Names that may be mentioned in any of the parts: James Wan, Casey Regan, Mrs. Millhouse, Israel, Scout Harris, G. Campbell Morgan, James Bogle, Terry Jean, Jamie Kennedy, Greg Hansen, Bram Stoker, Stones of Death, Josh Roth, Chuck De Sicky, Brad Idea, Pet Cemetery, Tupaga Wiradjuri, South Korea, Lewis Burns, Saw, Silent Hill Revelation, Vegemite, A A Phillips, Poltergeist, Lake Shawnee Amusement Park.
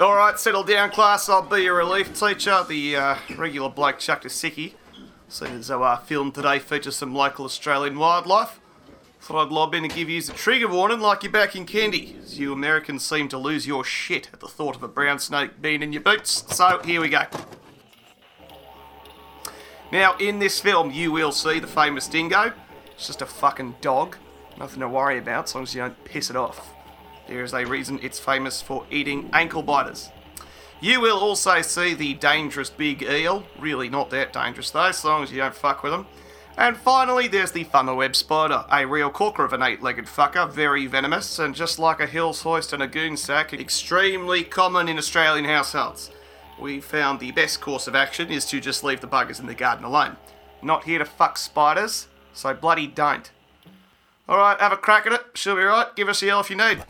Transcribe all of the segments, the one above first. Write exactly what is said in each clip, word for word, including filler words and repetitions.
Alright, settle down class, I'll be your relief teacher, the uh, regular bloke Chuck De Sicky. Seeing as our film today features some local Australian wildlife, thought I'd lob in and give you a trigger warning like you're back in candy, as you Americans seem to lose your shit at the thought of a brown snake being in your boots, so here we go. Now, in this film, you will see the famous dingo. It's just a fucking dog. Nothing to worry about, as long as you don't piss it off. There is a reason it's famous for eating ankle biters. You will also see the dangerous big eel. Really not that dangerous though, as long as you don't fuck with them. And finally, there's the thunderweb spider, a real corker of an eight-legged fucker, very venomous, and just like a hill's hoist and a goon sack, extremely common in Australian households. We found the best course of action is to just leave the buggers in the garden alone. Not here to fuck spiders, so bloody don't. Alright, have a crack at it, she'll be right, give us a yell if you need.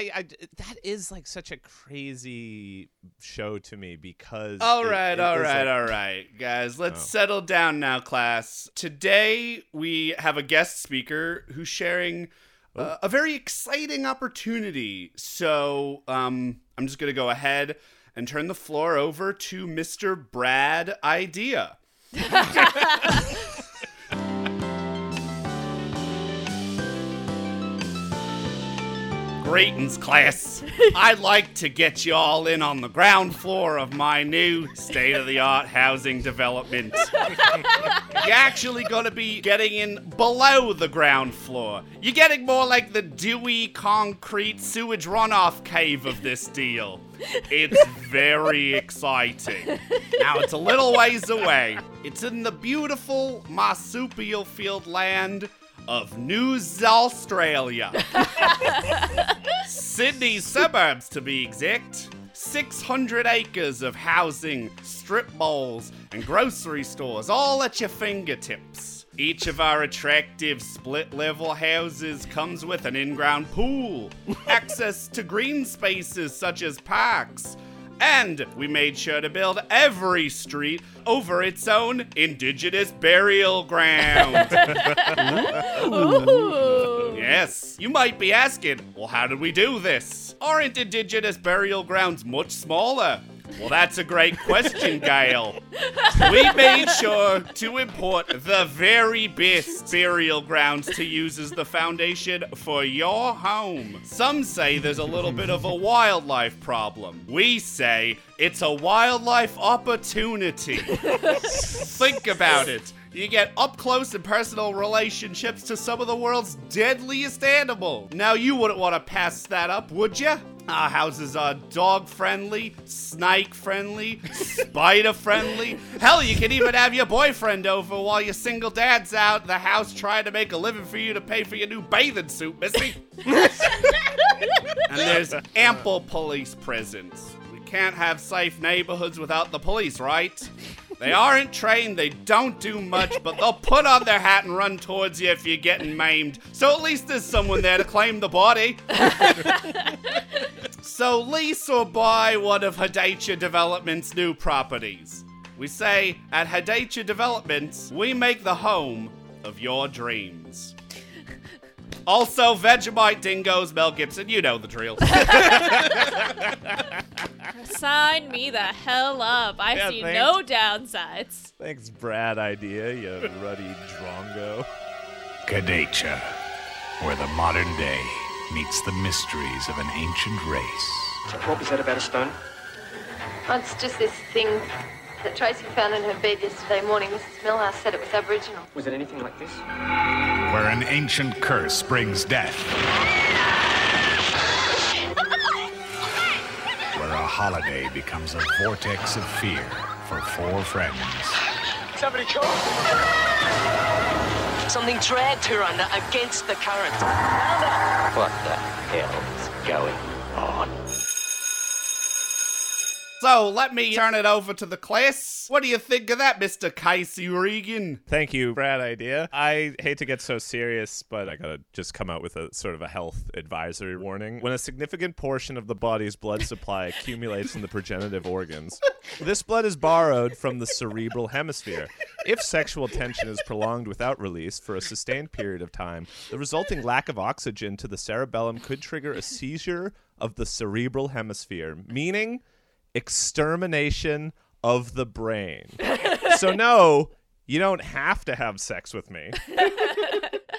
I, I, that is like such a crazy show to me because... All right, it, it all right, like... all right. Guys, let's oh. settle down now, class. Today, we have a guest speaker who's sharing uh, a very exciting opportunity. So um, I'm just going to go ahead and turn the floor over to Mister Brad Idea. Greetings, class. I'd like to get you all in on the ground floor of my new state-of-the-art housing development. You're actually going to be getting in below the ground floor. You're getting more like the dewy concrete sewage runoff cave of this deal. It's very exciting. Now, it's a little ways away. It's in the beautiful marsupial field land of New Australia. Sydney suburbs, to be exact. six hundred acres of housing, strip malls, and grocery stores, all at your fingertips. Each of our attractive split-level houses comes with an in-ground pool, access to green spaces such as parks, and we made sure to build every street over its own indigenous burial ground. Ooh. Yes, you might be asking, well, how did we do this? Aren't indigenous burial grounds much smaller? Well, that's a great question, Gail. We made sure to import the very best burial grounds to use as the foundation for your home. Some say there's a little bit of a wildlife problem. We say it's a wildlife opportunity. Think about it. You get up close and personal relationships to some of the world's deadliest animals. Now, you wouldn't want to pass that up, would you? Our houses are dog-friendly, snake-friendly, spider-friendly. Hell, you can even have your boyfriend over while your single dad's out the house trying to make a living for you to pay for your new bathing suit, missy. And there's ample police presence. We can't have safe neighborhoods without the police, right? They aren't trained, they don't do much, but they'll put on their hat and run towards you if you're getting maimed. So at least there's someone there to claim the body. So lease or buy one of Kadaicha Developments' new properties. We say, at Kadaicha Developments, we make the home of your dreams. Also, Vegemite, dingoes, Mel Gibson, you know the drill. Sign me the hell up. I yeah, see thanks. No downsides. Thanks, Brad Idea, you ruddy drongo. Kadaicha, where the modern day meets the mysteries of an ancient race. What was that about a stone? Oh, it's just this thing that Tracy found in her bed yesterday morning. Missus Millhouse said it was Aboriginal. Was it anything like this? Where an ancient curse brings death. Where a holiday becomes a vortex of fear for four friends. Somebody killed her. Something dragged her under against the current. What the hell's going on? So let me turn it over to the class. What do you think of that, Mister Casey Regan? Thank you, Brad Idea. I hate to get so serious, but I gotta just come out with a sort of a health advisory warning. When a significant portion of the body's blood supply accumulates in the progenitive organs, this blood is borrowed from the cerebral hemisphere. If sexual tension is prolonged without release for a sustained period of time, the resulting lack of oxygen to the cerebellum could trigger a seizure of the cerebral hemisphere, meaning extermination of the brain. So no, you don't have to have sex with me.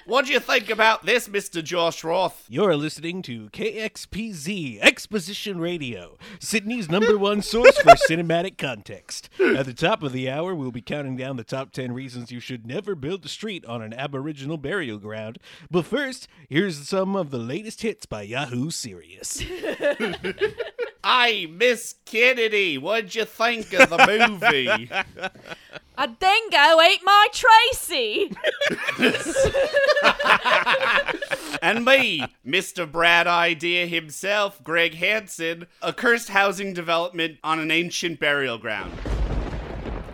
What do you think about this, Mister Josh Roth? You're listening to K X P Z Exposition Radio, Sydney's number one source for cinematic context. At the top of the hour, we'll be counting down the top ten reasons you should never build a street on an Aboriginal burial ground. But first, here's some of the latest hits by Yahoo Serious. Aye, Miss Kennedy, what'd you think of the movie? A dingo ate my Tracy! And me, Mister Brad Idea himself, Greg Hansen, a cursed housing development on an ancient burial ground.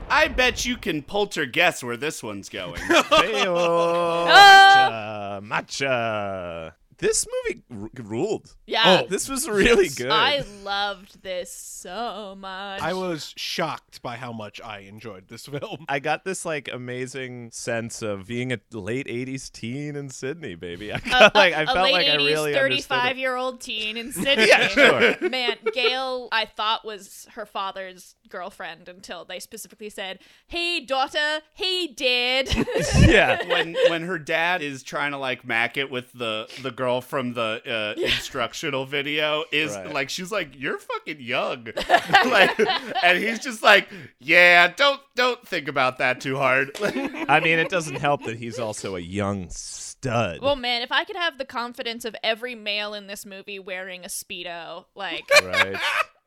I bet you can poltergeist where this one's going. Hey-oh, matcha, matcha. This movie r- ruled. Yeah. Oh, this was really yes. good. I loved this so much. I was shocked by how much I enjoyed this film. I got this like amazing sense of being a late eighties teen in Sydney, baby. I got, a, like, a, I felt like I really understood. A late eighties thirty-five-year-old teen in Sydney. Yeah, sure. Man, Gail, I thought, was her father's girlfriend until they specifically said, hey, daughter, he did. Yeah. When when her dad is trying to like mack it with the, the girl from the uh, yeah. instructional video is right. like she's like, you're fucking young. Like, and he's just like, yeah, don't don't think about that too hard. I mean, it doesn't help that he's also a young stud. Well, man, if I could have the confidence of every male in this movie wearing a Speedo, like right.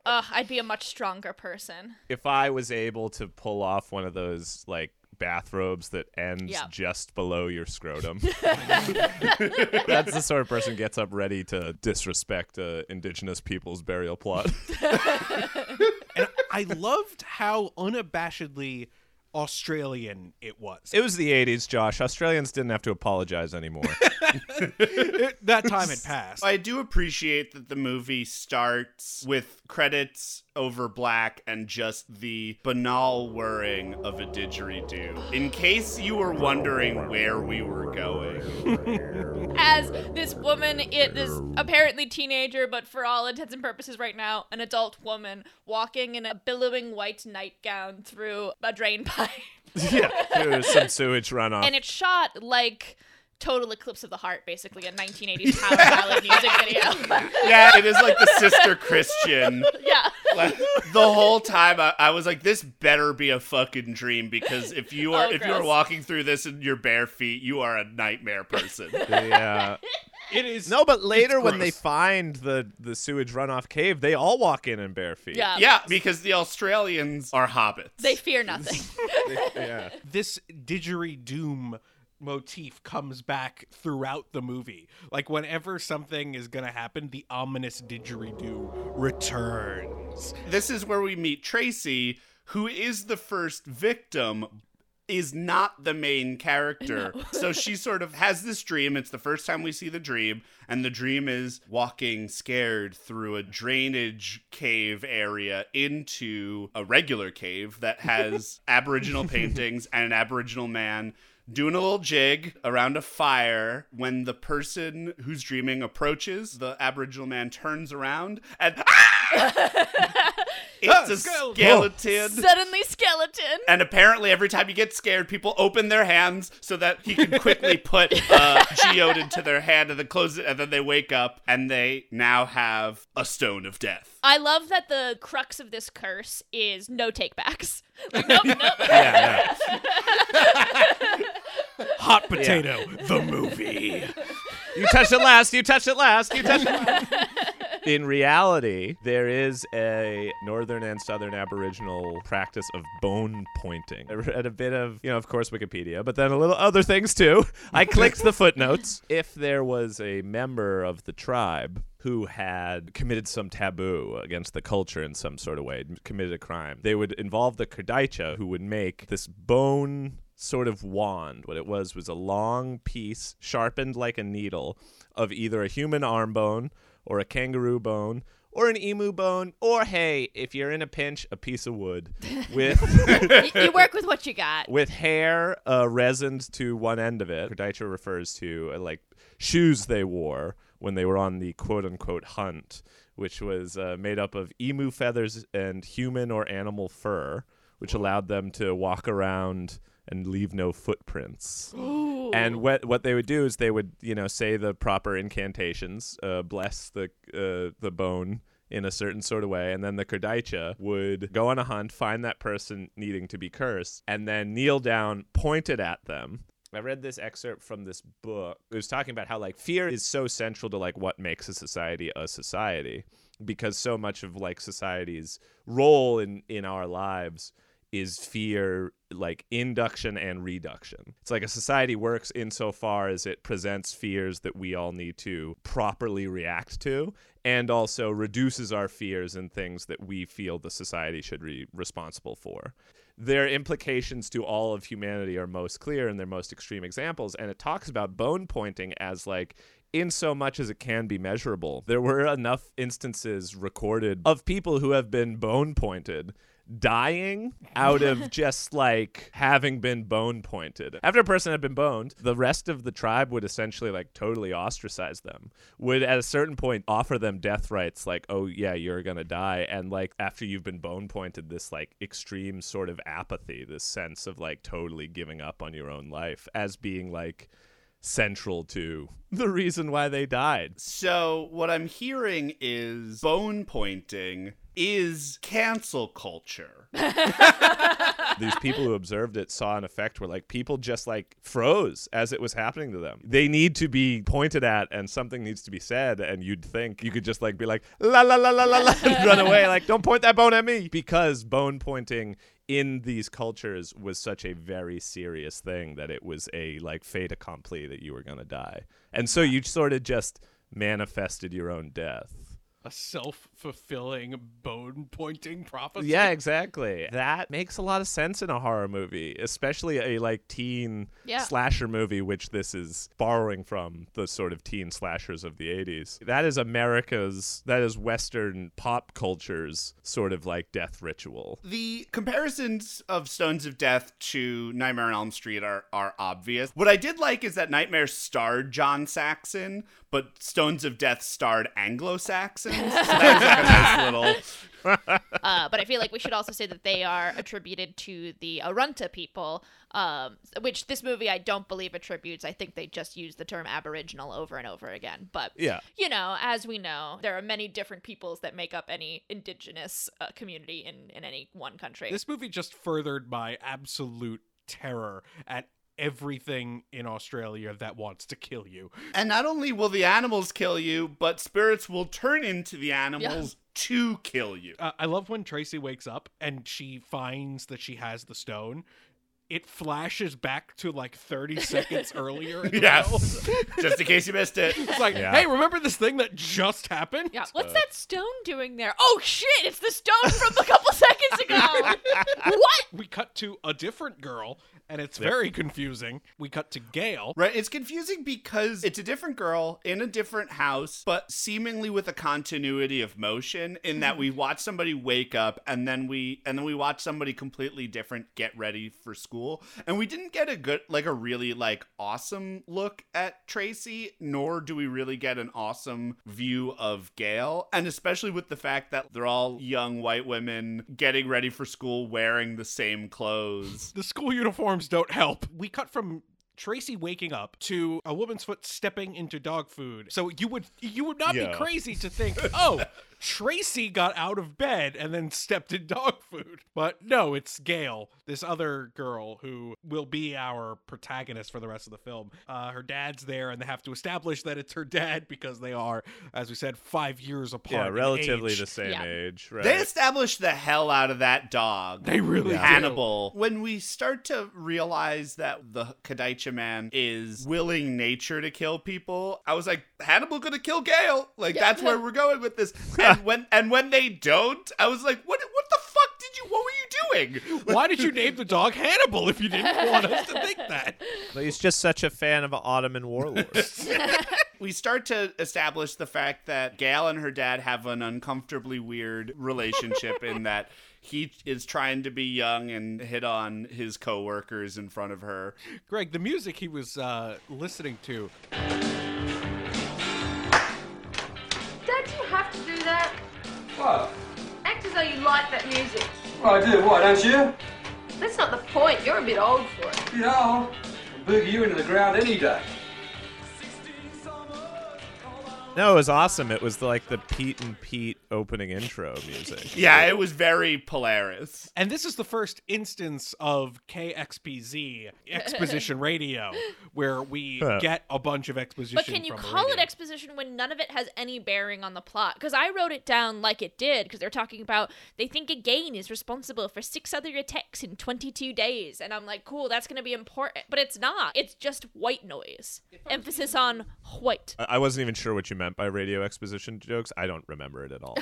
uh, I'd be a much stronger person. If I was able to pull off one of those like bathrobes that ends yep. just below your scrotum. That's the sort of person gets up ready to disrespect uh, indigenous people's burial plot. And I loved how unabashedly Australian it was. It was the eighties, Josh. Australians didn't have to apologize anymore. It, that time had passed. I do appreciate that the movie starts with credits over black and just the banal whirring of a didgeridoo. In case you were wondering where we were going. As this woman, it is apparently teenager, but for all intents and purposes right now, an adult woman walking in a billowing white nightgown through a drain pipe. Yeah, through some sewage runoff. And it's shot like Total Eclipse of the Heart, basically a nineteen eighties power ballad music video. Yeah, it is like the Sister Christian. Yeah. Like, the whole time I, I was like, this better be a fucking dream, because if you are oh, if gross. you are walking through this in your bare feet, you are a nightmare person. Yeah. It is no, but later when they find the, the sewage runoff cave, they all walk in in bare feet. Yeah, yeah, because the Australians are hobbits. They fear nothing. they, yeah. This didgeridoo motif comes back throughout the movie. Like whenever something is gonna happen, the ominous didgeridoo returns. This is where we meet Tracy, who is the first victim, is not the main character. No. So she sort of has this dream. It's the first time we see the dream. And the dream is walking scared through a drainage cave area into a regular cave that has Aboriginal paintings and an Aboriginal man doing a little jig around a fire. When the person who's dreaming approaches, the Aboriginal man turns around and ah! It's a skeleton. Suddenly skeleton. And apparently every time you get scared, people open their hands so that he can quickly put uh, geode into their hand and then close it, and then they wake up and they now have a stone of death. I love that the crux of this curse is no takebacks. Like, nope, nope. Yeah, yeah. Hot Potato, yeah. The movie. You touched it last, you touched it last, you touched it last. In reality, there is a northern and southern Aboriginal practice of bone pointing. I read a bit of, you know, of course, Wikipedia, but then a little other things too. I clicked the footnotes. If there was a member of the tribe who had committed some taboo against the culture in some sort of way, committed a crime, they would involve the Kadaicha, who would make this bone sort of wand. What it was was a long piece sharpened like a needle of either a human arm bone or a kangaroo bone or an emu bone, or, hey, if you're in a pinch, a piece of wood. With you, you work with what you got. With hair uh, resined to one end of it. Kadaicha refers to uh, like shoes they wore when they were on the quote-unquote hunt, which was uh, made up of emu feathers and human or animal fur, which allowed them to walk around and leave no footprints. Ooh. And what what they would do is they would, you know, say the proper incantations, uh, bless the uh, the bone in a certain sort of way, and then the Kadaicha would go on a hunt, find that person needing to be cursed, and then kneel down, point it at them. I read this excerpt from this book. It was talking about how, like, fear is so central to, like, what makes a society a society, because so much of, like, society's role in, in our lives is fear, like induction and reduction. It's like a society works insofar as it presents fears that we all need to properly react to, and also reduces our fears in things that we feel the society should be responsible for. Their implications to all of humanity are most clear in their most extreme examples, and it talks about bone pointing as, like, in so much as it can be measurable. There were enough instances recorded of people who have been bone pointed dying out of just, like, having been bone pointed. After a person had been boned, the rest of the tribe would essentially, like, totally ostracize them, would at a certain point offer them death rites, like, oh yeah, you're gonna die. And, like, after you've been bone pointed, this, like, extreme sort of apathy, this sense of, like, totally giving up on your own life as being, like, central to the reason why they died. So what I'm hearing is bone pointing is cancel culture. These people who observed it saw an effect where, like, people just, like, froze as it was happening to them. They need to be pointed at, and something needs to be said, and you'd think you could just, like, be like, la la la la la la, and run away, like, don't point that bone at me, because bone pointing in these cultures was such a very serious thing that it was a, like, fait accompli that you were gonna die. And so you sort of just manifested your own death. A self-fulfilling bone-pointing prophecy. Yeah, exactly. That makes a lot of sense in a horror movie, especially a, like, teen yeah. slasher movie, which this is borrowing from the sort of teen slashers of the eighties. That is America's, that is Western pop culture's sort of, like, death ritual. The comparisons of Stones of Death to Nightmare on Elm Street are, are obvious. What I did like is that Nightmare starred John Saxon, but Stones of Death starred Anglo-Saxon. So that was, like, a nice little... uh, but I feel like we should also say that they are attributed to the Arrernte people, um, which this movie I don't believe attributes. I think they just use the term Aboriginal over and over again. But, yeah. you know, as we know, there are many different peoples that make up any indigenous uh, community in, in any one country. This movie just furthered my absolute terror at everything in Australia that wants to kill you. And not only will the animals kill you, but spirits will turn into the animals yeah. to kill you. Uh, I love when Tracy wakes up and she finds that she has the stone. It flashes back to, like, thirty seconds earlier. Yes. Just in case you missed it. It's like, yeah. hey, remember this thing that just happened? Yeah. What's uh, that stone doing there? Oh, shit, it's the stone from a couple seconds ago. What? We cut to a different girl, and it's yeah. very confusing. We cut to Gail. Right, it's confusing because it's a different girl in a different house, but seemingly with a continuity of motion, in that we watch somebody wake up, and then we and then we watch somebody completely different get ready for school. And we didn't get a good, like, a really, like, awesome look at Tracy, nor do we really get an awesome view of Gail. And especially with the fact that they're all young white women getting ready for school wearing the same clothes. The school uniforms don't help. We cut from Tracy waking up to a woman's foot stepping into dog food. So you would you would not yeah. be crazy to think, oh, Tracy got out of bed and then stepped in dog food. But no, it's Gail, this other girl who will be our protagonist for the rest of the film. Uh, her dad's there, and they have to establish that it's her dad because they are, as we said, five years apart. Yeah, relatively the same yeah. age. Right? They establish the hell out of that dog. They really yeah. Hannibal. Do. When we start to realize that the Kadaicha man is willing nature to kill people, I was like, Hannibal gonna kill Gail. Like, yeah, that's yeah. where we're going with this. And when and when they don't, I was like, what what the fuck did you, what were you doing? Why did you name the dog Hannibal if you didn't want us to think that? Well, he's just such a fan of Ottoman warlords. We start to establish the fact that Gail and her dad have an uncomfortably weird relationship in that he is trying to be young and hit on his coworkers in front of her. Greg, the music he was uh, listening to... What? Act as though you like that music. Well, I do. Why, don't you? That's not the point. You're a bit old for it. A bit old? I'll boogie you into the ground any day. No, it was awesome. It was like the Pete and Pete opening intro music. Yeah, it was very Polaris. And this is the first instance of K X P Z, Exposition Radio, where we huh. get a bunch of exposition. But can you from call it exposition when none of it has any bearing on the plot? Because I wrote it down like it did, because they're talking about they think Again is responsible for six other attacks in twenty-two days. And I'm like, cool, that's going to be important. But it's not. It's just white noise. Emphasis on white. I, I wasn't even sure what you meant by radio exposition jokes. I don't remember it at all.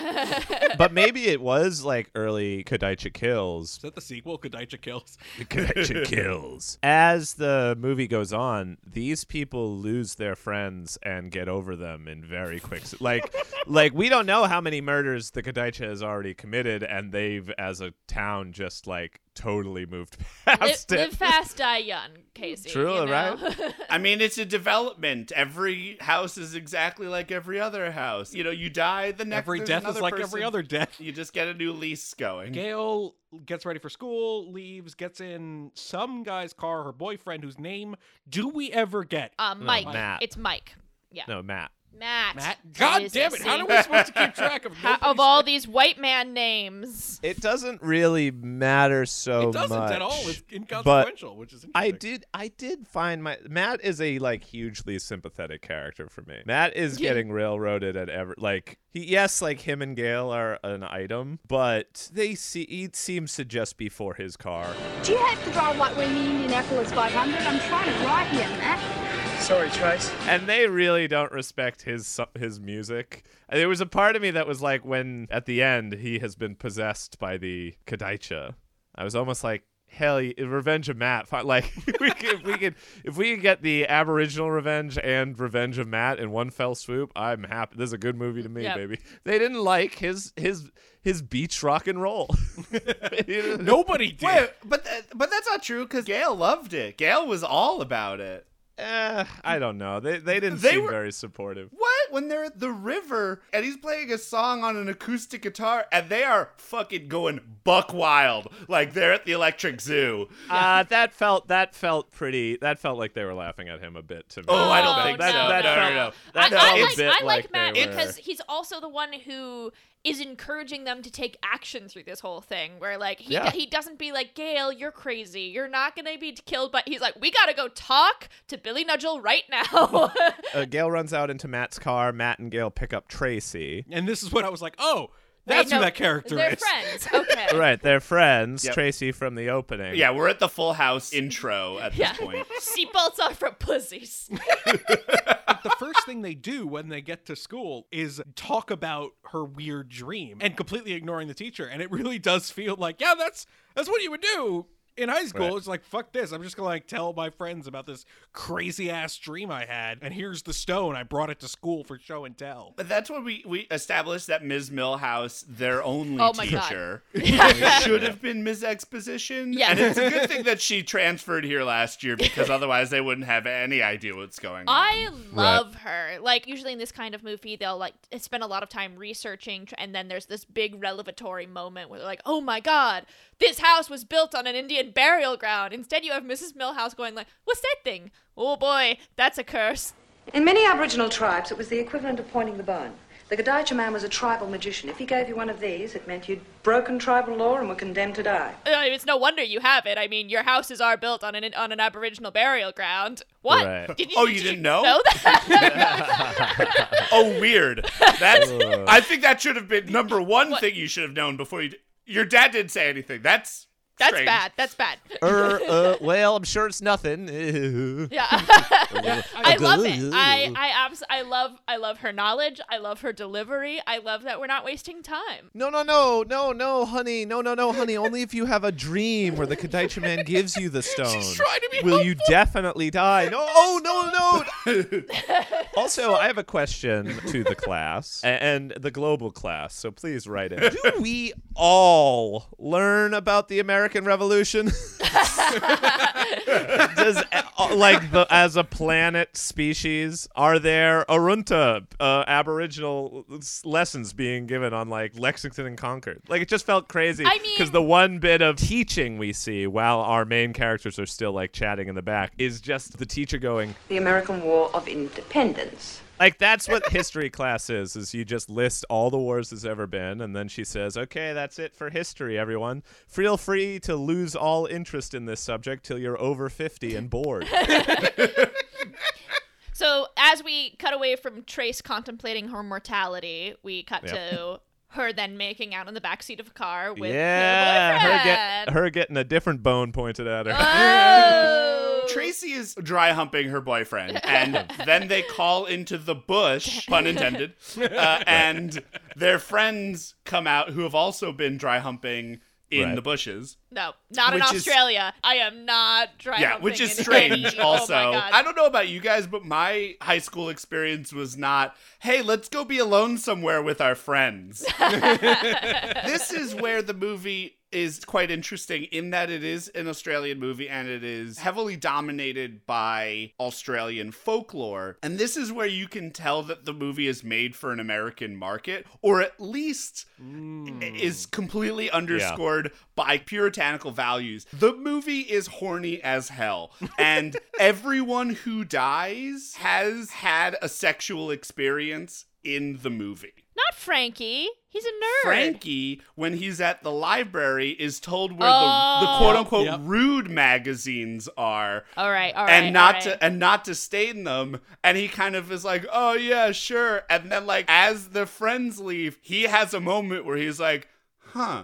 But maybe it was like early Kadaicha Kills. Is that the sequel? Kadaicha Kills? Kadaicha Kills. As the movie goes on, these people lose their friends and get over them in very quick... like, like we don't know how many murders the Kadaicha has already committed, and they've, as a town, just like totally moved past live, it. Live fast, die young, Casey. True, you know? Right? I mean, it's a development. Every house is exactly like every other house. You know, you die, the next Every death is like person. Every other death. You just get a new lease going. Gail gets ready for school, leaves, gets in some guy's car, her boyfriend, whose name do we ever get? Uh, Mike. No, Mike. It's Mike. Yeah. No, Matt. Matt. Matt. God Jesus. damn it. How are we supposed to keep track of How, of all these white man names? It doesn't really matter so much. It doesn't much, at all. It's inconsequential, but which is interesting. I did I did find my Matt is a like hugely sympathetic character for me. Matt is yeah. getting railroaded at every like he yes, like him and Gail are an item, but they see he seems to just be for his car. Do you have to drive like we're in the Indianapolis five hundred? I'm trying to drive here, Matt. Sorry, Trace. And they really don't respect his his music. There was a part of me that was like, when at the end he has been possessed by the Kadaicha, I was almost like, hell, Revenge of Matt. Like, we could, if we could, if we could get the Aboriginal Revenge and Revenge of Matt in one fell swoop, I'm happy. This is a good movie to me, yep. baby. They didn't like his his. His beach rock and roll. Nobody did. Wait, but th- but that's not true, because Gail loved it. Gail was all about it. Eh, I don't know. They they didn't they seem were, very supportive. What? When they're at the river and he's playing a song on an acoustic guitar and they are fucking going buck wild like they're at the Electric Zoo. Uh, that felt that felt pretty. That felt like they were laughing at him a bit to me. Oh, I don't think so. That, no, no, no. That I, felt I like, a bit I like, like Matt because he's also the one who is encouraging them to take action through this whole thing, where like he yeah. he doesn't be like, Gail, you're crazy, you're not gonna be killed, but he's like, we gotta go talk to Billy Nudgel right now. uh, Gail runs out into Matt's car. Matt and Gail pick up Tracy, and this is what I was like, oh, that's Wait, no, who that character they're is. They're friends. Okay. Right, they're friends. Yep. Tracy from the opening. Yeah, we're at the Full House intro at yeah. this point. Seatbelts are for pussies. But the first thing they do when they get to school is talk about her weird dream and completely ignoring the teacher. And it really does feel like, yeah, that's that's what you would do in high school. Right. It's like, fuck this. I'm just going to like tell my friends about this crazy ass dream I had. And here's the stone. I brought it to school for show and tell. But that's when we, we established that Miz Millhouse, their only oh teacher, should have been Miz Exposition. Yeah. And it's a good thing that she transferred here last year, because otherwise they wouldn't have any idea what's going on. I love right. her. Like, usually in this kind of movie, they'll like spend a lot of time researching. And then there's this big revelatory moment where they're like, oh my God, this house was built on an Indian said burial ground. Instead, you have Missus Millhouse going like, what's that thing? Oh boy, that's a curse. In many Aboriginal tribes, it was the equivalent of pointing the bone. The Kadaicha man was a tribal magician. If he gave you one of these, it meant you'd broken tribal law and were condemned to die. Uh, it's no wonder you have it. I mean, your houses are built on an on an Aboriginal burial ground. What? Right. Did you, oh, did you didn't you know? know that? Oh, weird. That's. I think that should have been number one what? thing you should have known before you. D- your dad didn't say anything. That's. That's strange. bad. That's bad. Er, uh, well, I'm sure it's nothing. Yeah, I love it. I, I, abs- I love, I love her knowledge. I love her delivery. I love that we're not wasting time. No, no, no, no, no, honey, no, no, no, honey. Only if you have a dream where the Kadaicha man gives you the stone. She's trying to be will helpful. You definitely die? No, oh no, no. Also, I have a question to the class and the global class. So please write in. Do we all learn about the American? American Revolution? Does like the as a planet species, are there Arrernte uh, Aboriginal lessons being given on like Lexington and Concord? Like it just felt crazy because I mean, the one bit of teaching we see while our main characters are still like chatting in the back is just the teacher going, "The American War of Independence." Like, that's what history class is, is you just list all the wars there's ever been, and then she says, okay, that's it for history, everyone. Feel free to lose all interest in this subject till you're over fifty and bored. So as we cut away from Trace contemplating her mortality, we cut yep. to her then making out in the backseat of a car with yeah, her boyfriend. Her, get, her getting a different bone pointed at her. Oh! Tracy is dry humping her boyfriend, and then they call into the bush, pun intended, uh, and their friends come out who have also been dry humping in right. the bushes. No, not in Australia. Is, I am not dry yeah, humping. Yeah, which is strange also. Oh I don't know about you guys, but my high school experience was not, hey, let's go be alone somewhere with our friends. This is where the movie is quite interesting in that it is an Australian movie and it is heavily dominated by Australian folklore. And this is where you can tell that the movie is made for an American market, or at least mm. is completely underscored yeah. by puritanical values. The movie is horny as hell. And everyone who dies has had a sexual experience in the movie. Not Frankie. He's a nerd. Frankie, when he's at the library, is told where oh. the, the quote-unquote yep. rude magazines are. All right, all right, and not right. to and not to stay in them. And he kind of is like, oh, yeah, sure. And then, like, as the friends leave, he has a moment where he's like, huh.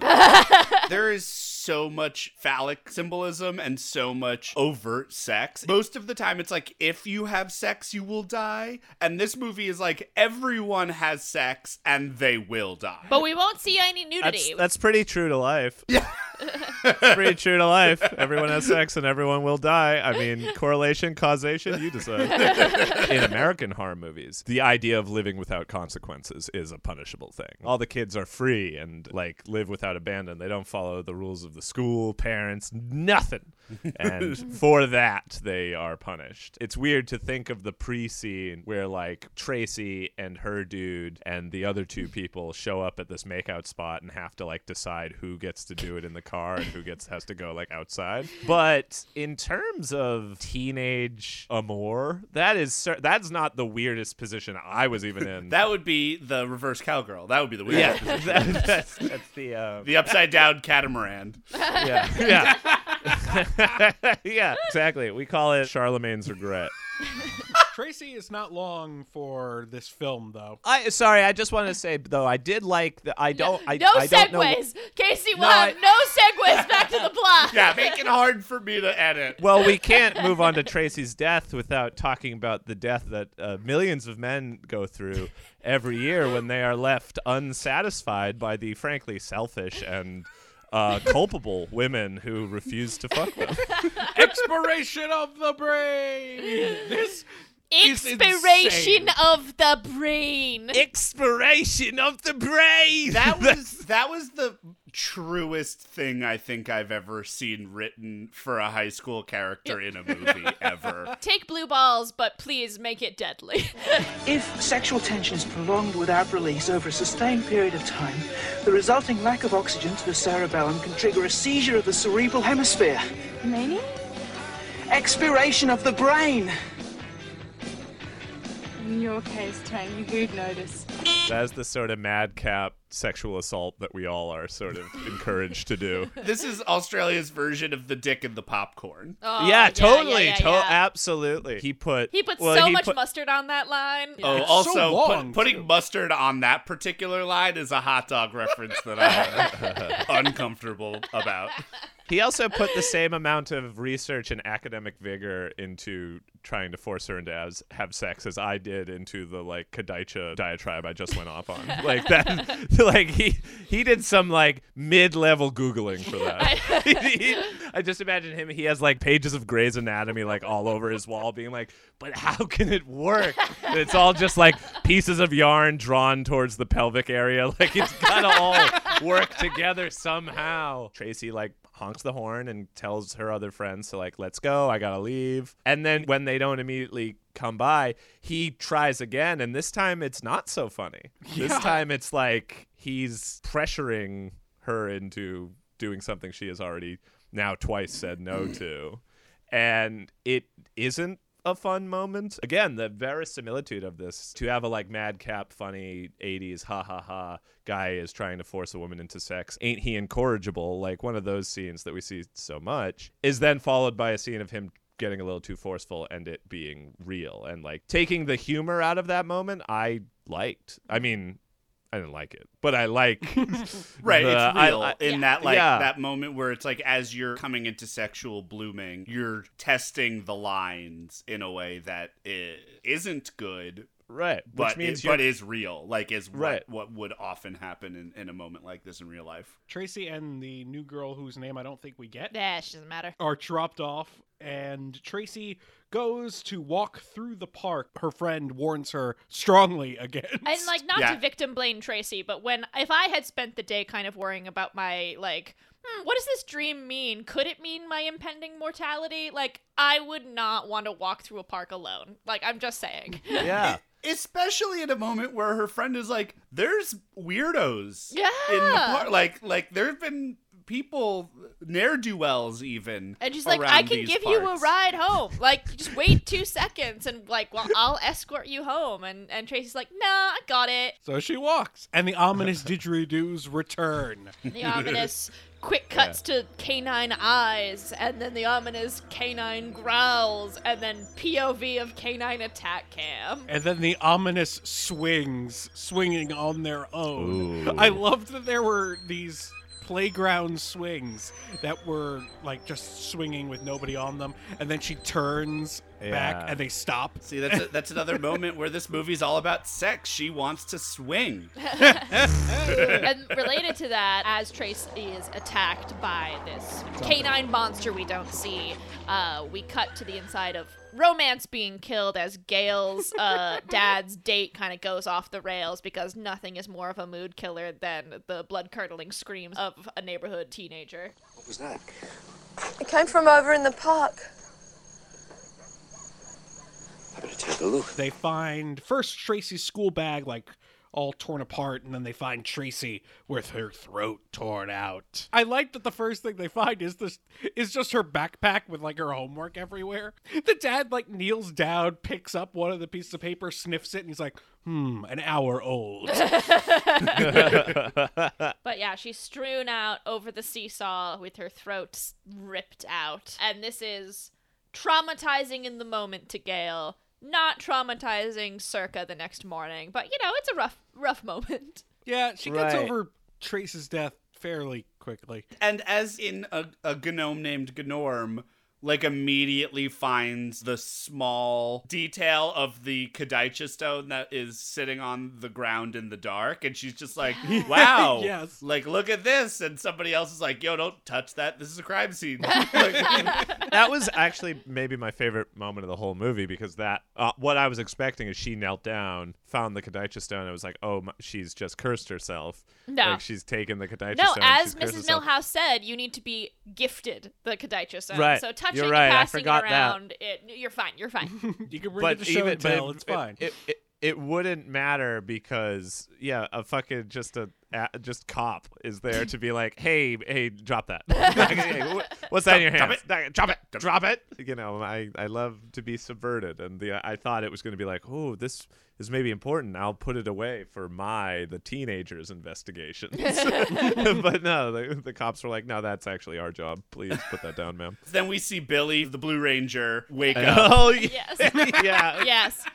There is so much phallic symbolism and so much overt sex. Most of the time, it's like, if you have sex, you will die. And this movie is like, everyone has sex and they will die. But we won't see any nudity. That's, that's pretty true to life. Yeah. Pretty true to life. Everyone has sex and everyone will die. I mean, correlation, causation, you decide. In American horror movies, the idea of living without consequences is a punishable thing. All the kids are free and like live without abandon. They don't follow the rules of the school, parents, nothing. And for that, they are punished. It's weird to think of the pre-scene where like Tracy and her dude and the other two people show up at this makeout spot and have to like decide who gets to do it in the car and who gets has to go like outside. But in terms of teenage amour, that is that's not the weirdest position I was even in. That would be the reverse cowgirl. That would be the weirdest yeah. position. That, that's, that's the um... the upside down catamaran. Yeah, yeah, yeah. Exactly. We call it Charlemagne's regret. Tracy is not long for this film, though. I sorry, I just wanted to say though I did like the I don't no, I, no I don't segues. Know, Casey will no, have I, no segues back to the plot. Yeah, make it hard for me to edit. Well, we can't move on to Tracy's death without talking about the death that uh, millions of men go through every year when they are left unsatisfied by the frankly selfish and Uh, culpable women who refuse to fuck them. Expiration of the brain. This Expiration of the brain. Expiration of the brain. That was that was the truest thing I think I've ever seen written for a high school character in a movie ever. Take blue balls, but please make it deadly. If sexual tension is prolonged without release over a sustained period of time, the resulting lack of oxygen to the cerebellum can trigger a seizure of the cerebral hemisphere. Meaning? Expiration of the brain. In your case, Trang, you would notice. That's the sort of madcap sexual assault that we all are sort of encouraged to do. This is Australia's version of the dick and the popcorn. Oh, yeah, yeah, totally. Yeah, yeah, to- yeah. Absolutely. He put He put well, so he much put, mustard on that line. Yeah. Oh, it's also so long, put, putting mustard on that particular line is a hot dog reference that I'm uncomfortable about. He also put the same amount of research and academic vigor into trying to force her into as, have sex as I did into the, like, Kadaicha diatribe I just went off on. Like, that, like he he did some, like, mid-level Googling for that. he, he, I just imagine him, he has, like, pages of Grey's Anatomy, like, all over his wall being like, but how can it work? And it's all just, like, pieces of yarn drawn towards the pelvic area. Like, it's gotta all work together somehow. Tracy, like, honks the horn and tells her other friends to, like, let's go, I gotta leave. And then when they don't immediately come by, he tries again, and this time it's not so funny. Yeah. This time it's like he's pressuring her into doing something she has already now twice said no to. And it isn't a fun moment. Again, the verisimilitude of this, to have a, like, madcap, funny eighties ha ha ha guy is trying to force a woman into sex, ain't he incorrigible, like one of those scenes that we see so much, is then followed by a scene of him getting a little too forceful and it being real. And, like, taking the humor out of that moment, I liked. I mean, I didn't like it, but I like right. The, it's real I, I, in yeah. that like yeah. that moment where it's like, as you're coming into sexual blooming, you're testing the lines in a way that isn't good, right? But Which means it, but is real, like is right. what, what would often happen in, in a moment like this in real life. Tracy and the new girl whose name I don't think we get. Yeah, she doesn't matter. Are dropped off, and Tracy goes to walk through the park. Her friend warns her strongly against. And, like, not yeah. to victim blame Tracy, but when if I had spent the day kind of worrying about my, like, hmm, what does this dream mean? Could it mean my impending mortality? Like, I would not want to walk through a park alone. Like, I'm just saying. Yeah. Especially at a moment where her friend is like, there's weirdos yeah. in the park. Like, like there have been people, ne'er-do-wells even. And she's like, I can give parts. you a ride home. Like, just wait two seconds and, like, well, I'll escort you home. And, and Tracy's like, nah, I got it. So she walks. And the ominous didgeridoos return. The ominous quick cuts yeah. to canine eyes, and then the ominous canine growls, and then P O V of canine attack cam. And then the ominous swings, swinging on their own. Ooh. I loved that there were these playground swings that were, like, just swinging with nobody on them, and then she turns yeah. back and they stop. See, that's a, that's another moment where this movie's all about sex. She wants to swing. And related to that, as Tracy is attacked by this canine monster we don't see, uh, we cut to the inside of romance being killed as Gail's uh, dad's date kind of goes off the rails, because nothing is more of a mood killer than the blood-curdling screams of a neighborhood teenager. What was that? It came from over in the park. I better take a look. They find first Tracy's school bag, like, all torn apart, and then they find Tracy with her throat torn out. I like that the first thing they find is this is just her backpack with, like, her homework everywhere. The dad, like, kneels down, picks up one of the pieces of paper, sniffs it, and he's like, hmm, an hour old. But yeah, she's strewn out over the seesaw with her throat ripped out. And this is traumatizing in the moment to Gail. Not traumatizing circa the next morning, but, you know, it's a rough, rough moment. Yeah, she gets right. over Trace's death fairly quickly. And as in a, a gnome named Gnorm, like immediately finds the small detail of the Kadaicha stone that is sitting on the ground in the dark. And she's just like, wow, yes. Like, look at this. And somebody else is like, yo, don't touch that. This is a crime scene. Like, that was actually maybe my favorite moment of the whole movie, because that, uh, what I was expecting is she knelt down, found the Kadaicha stone. And I was like, oh, my, she's just cursed herself. No. Like, she's taken the Kadaicha no, stone. No, as Missus Millhouse said, you need to be gifted the Kadaicha stone. Right. So touch You're right. Passing I forgot around, that. It, you're fine. You're fine. You can bring it to show and tell. It, it's fine. It, it, it, it wouldn't matter because, yeah, a fucking just a just cop is there to be like, hey, hey, drop that. Like, hey, what's that in your hands? Drop it. Drop it. Drop it. You know, I, I love to be subverted. And the I thought it was going to be like, oh, this is maybe important. I'll put it away for my, the teenagers' investigations. But no, the, the cops were like, no, that's actually our job. Please put that down, ma'am. Then we see Billy, the Blue Ranger, wake up. Oh, yes. Yeah. Yes.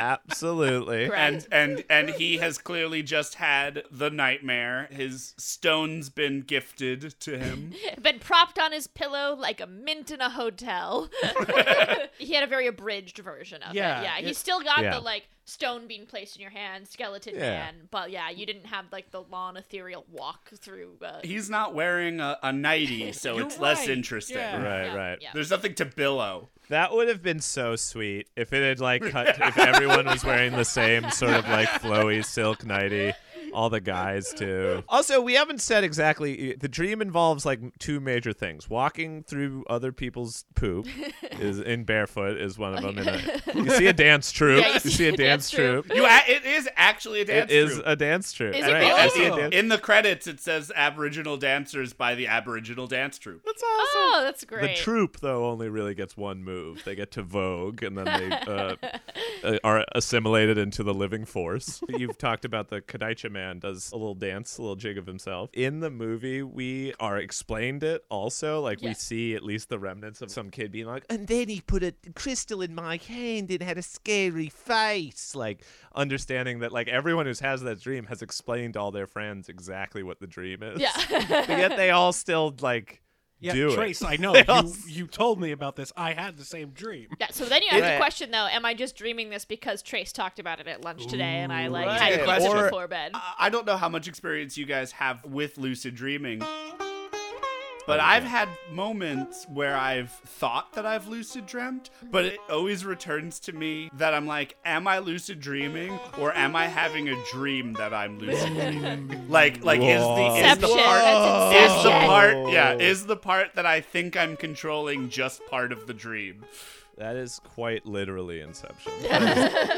Absolutely. Correct. And and and he has clearly just had the nightmare. His stone's been gifted to him. Been propped on his pillow like a mint in a hotel. He had a very abridged version of yeah, it. Yeah. He still got yeah. the like stone being placed in your hand, skeleton yeah. man, but yeah, you didn't have like the long ethereal walk through. Uh... He's not wearing a, a nightie, so it's right. less interesting. Yeah. Right, yeah, right. Yeah. There's nothing to billow. That would have been so sweet if it had like cut, if everyone was wearing the same sort of like flowy silk nightie. All the guys, too. Also, we haven't said exactly. The dream involves, like, two major things. Walking through other people's poop is in barefoot is one of them. In a, you see a dance troupe. Yeah, you, you see a dance, dance troupe. You a- it is actually a dance it troupe. It is a dance troupe. Is it right. really? I see a dance- in the credits, it says Aboriginal Dancers by the Aboriginal Dance Troupe. That's awesome. Oh, that's great. The troupe, though, only really gets one move. They get to vogue, and then they uh, are assimilated into the living force. You've talked about the Kadaicha man. Does a little dance, a little jig of himself. In the movie, we are explained it also. Like, yeah. we see at least the remnants of some kid being like, and then he put a crystal in my hand and had a scary face. Like, understanding that, like, everyone who has that dream has explained to all their friends exactly what the dream is. Yeah. But yet they all still, like... Yeah, Do Trace, it. I know. You, you told me about this. I had the same dream. Yeah, so then you have right. the question, though, am I just dreaming this because Trace talked about it at lunch today and I like right. had a question or, before bed? I don't know how much experience you guys have with lucid dreaming, but I've had moments where I've thought that I've lucid dreamt, but it always returns to me that I'm like, am I lucid dreaming or am I having a dream that I'm lucid dreaming? Like, like Whoa. is the is the part, is the part, yeah, is the part that I think I'm controlling just part of the dream? That is quite literally Inception.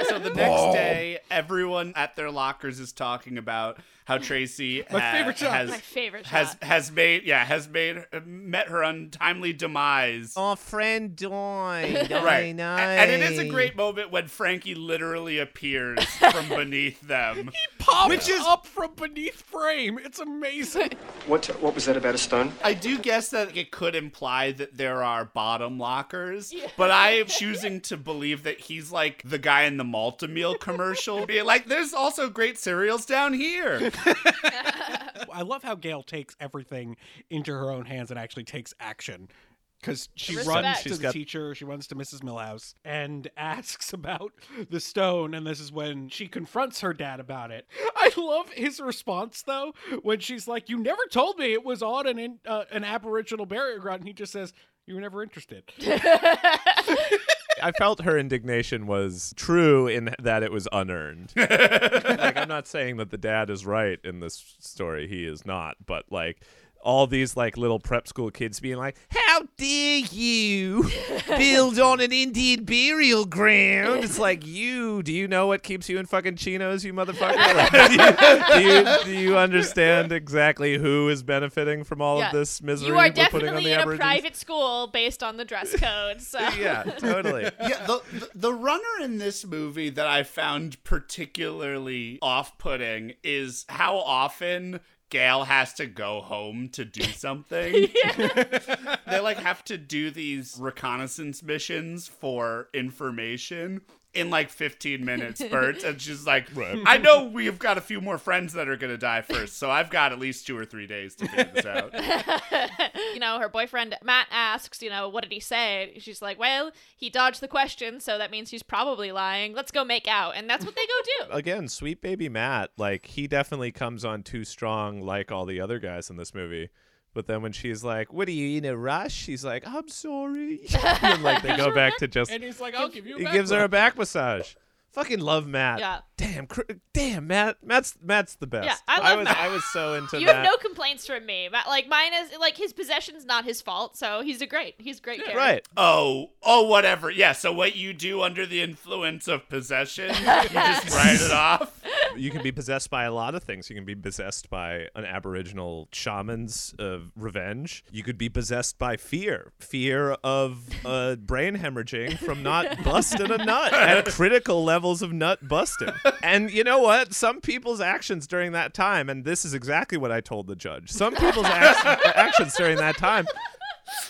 So the next Whoa. day, everyone at their lockers is talking about how Tracy My ha- favorite shot. has My favorite shot. has has made yeah has made met her untimely demise. Our friend died. Right, I know. And, and it is a great moment when Frankie literally appears from beneath them. He pops is- up from beneath frame. It's amazing. What what was that about a stone? I do guess that it could imply that there are bottom lockers, yeah. but I. I'm choosing to believe that he's like the guy in the Malt-A-Meal commercial being like, there's also great cereals down here. I love how Gail takes everything into her own hands and actually takes action. Because she Respect. runs to She's the got... teacher, she runs to Missus Millhouse, and asks about the stone, and this is when she confronts her dad about it. I love his response, though, when she's like, you never told me it was on an, in, uh, an Aboriginal burial ground, and he just says, you were never interested. I felt her indignation was true in that it was unearned. Like, I'm not saying that the dad is right in this story. He is not. But, like, all these, like, little prep school kids being like, how dare you build on an Indian burial ground? It's like, you, do you know what keeps you in fucking chinos, you motherfucker? Like, do, you, do, you, do you understand exactly who is benefiting from all yeah. of this misery you are definitely we're putting on the in Aborigines? A private school based on the dress code. So. Yeah, totally. Yeah, the, the, the runner in this movie that I found particularly off-putting is how often Gail has to go home to do something. Yeah. They like have to do these reconnaissance missions for information. in like fifteen minutes, Bert. And she's like, right. I know we've got a few more friends that are going to die first, so I've got at least two or three days to figure this out. You know, her boyfriend, Matt, asks, you know, what did he say? She's like, well, he dodged the question, so that means he's probably lying. Let's go make out. And that's what they go do. Again, sweet baby Matt, like, he definitely comes on too strong like all the other guys in this movie. But then when she's like, what are you, in a rush? He's like, I'm sorry. And like they go back to just... And he's like, I'll give you a back massage. He gives her a back massage. Fucking love Matt. Yeah. Damn, cr- damn, Matt. Matt's Matt's the best. Yeah, I, love I was Matt. I was so into that. You have no complaints from me. Matt, like mine is like his possession's not his fault, so he's a great. He's a great yeah, character. Right. Oh, oh, whatever. Yeah. So what you do under the influence of possession, you just write it off. You can be possessed by a lot of things. You can be possessed by an Aboriginal shaman's uh, revenge. You could be possessed by fear, fear of uh, brain hemorrhaging from not busting a nut at critical level. Levels of nut busting. And you know what? Some people's actions during that time, and this is exactly what I told the judge, some people's act- actions during that time,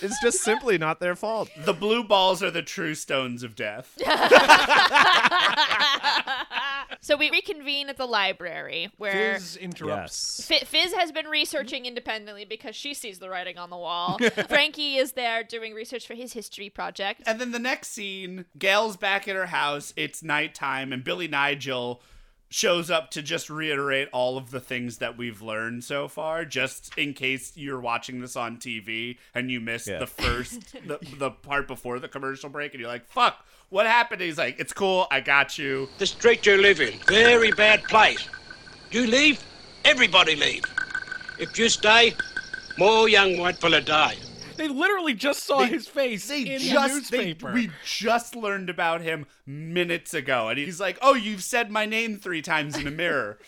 it's just simply not their fault. The blue balls are the true stones of death. So we reconvene at the library where Fizz interrupts. Yes. F- Fizz has been researching independently because she sees the writing on the wall. Frankie is there doing research for his history project. And then the next scene, Gail's back at her house. It's nighttime, and Billy Nudgel shows up to just reiterate all of the things that we've learned so far, just in case you're watching this on T V and you missed yeah. the first, the, the part before the commercial break, and you're like, fuck, what happened? And he's like, it's cool, I got you. The street you live in, very bad place. You leave, everybody leave. If you stay, more young white fella die. They literally just saw they, his face they in just, the newspaper. They, we just learned about him minutes ago. And he's like, oh, you've said my name three times in a mirror.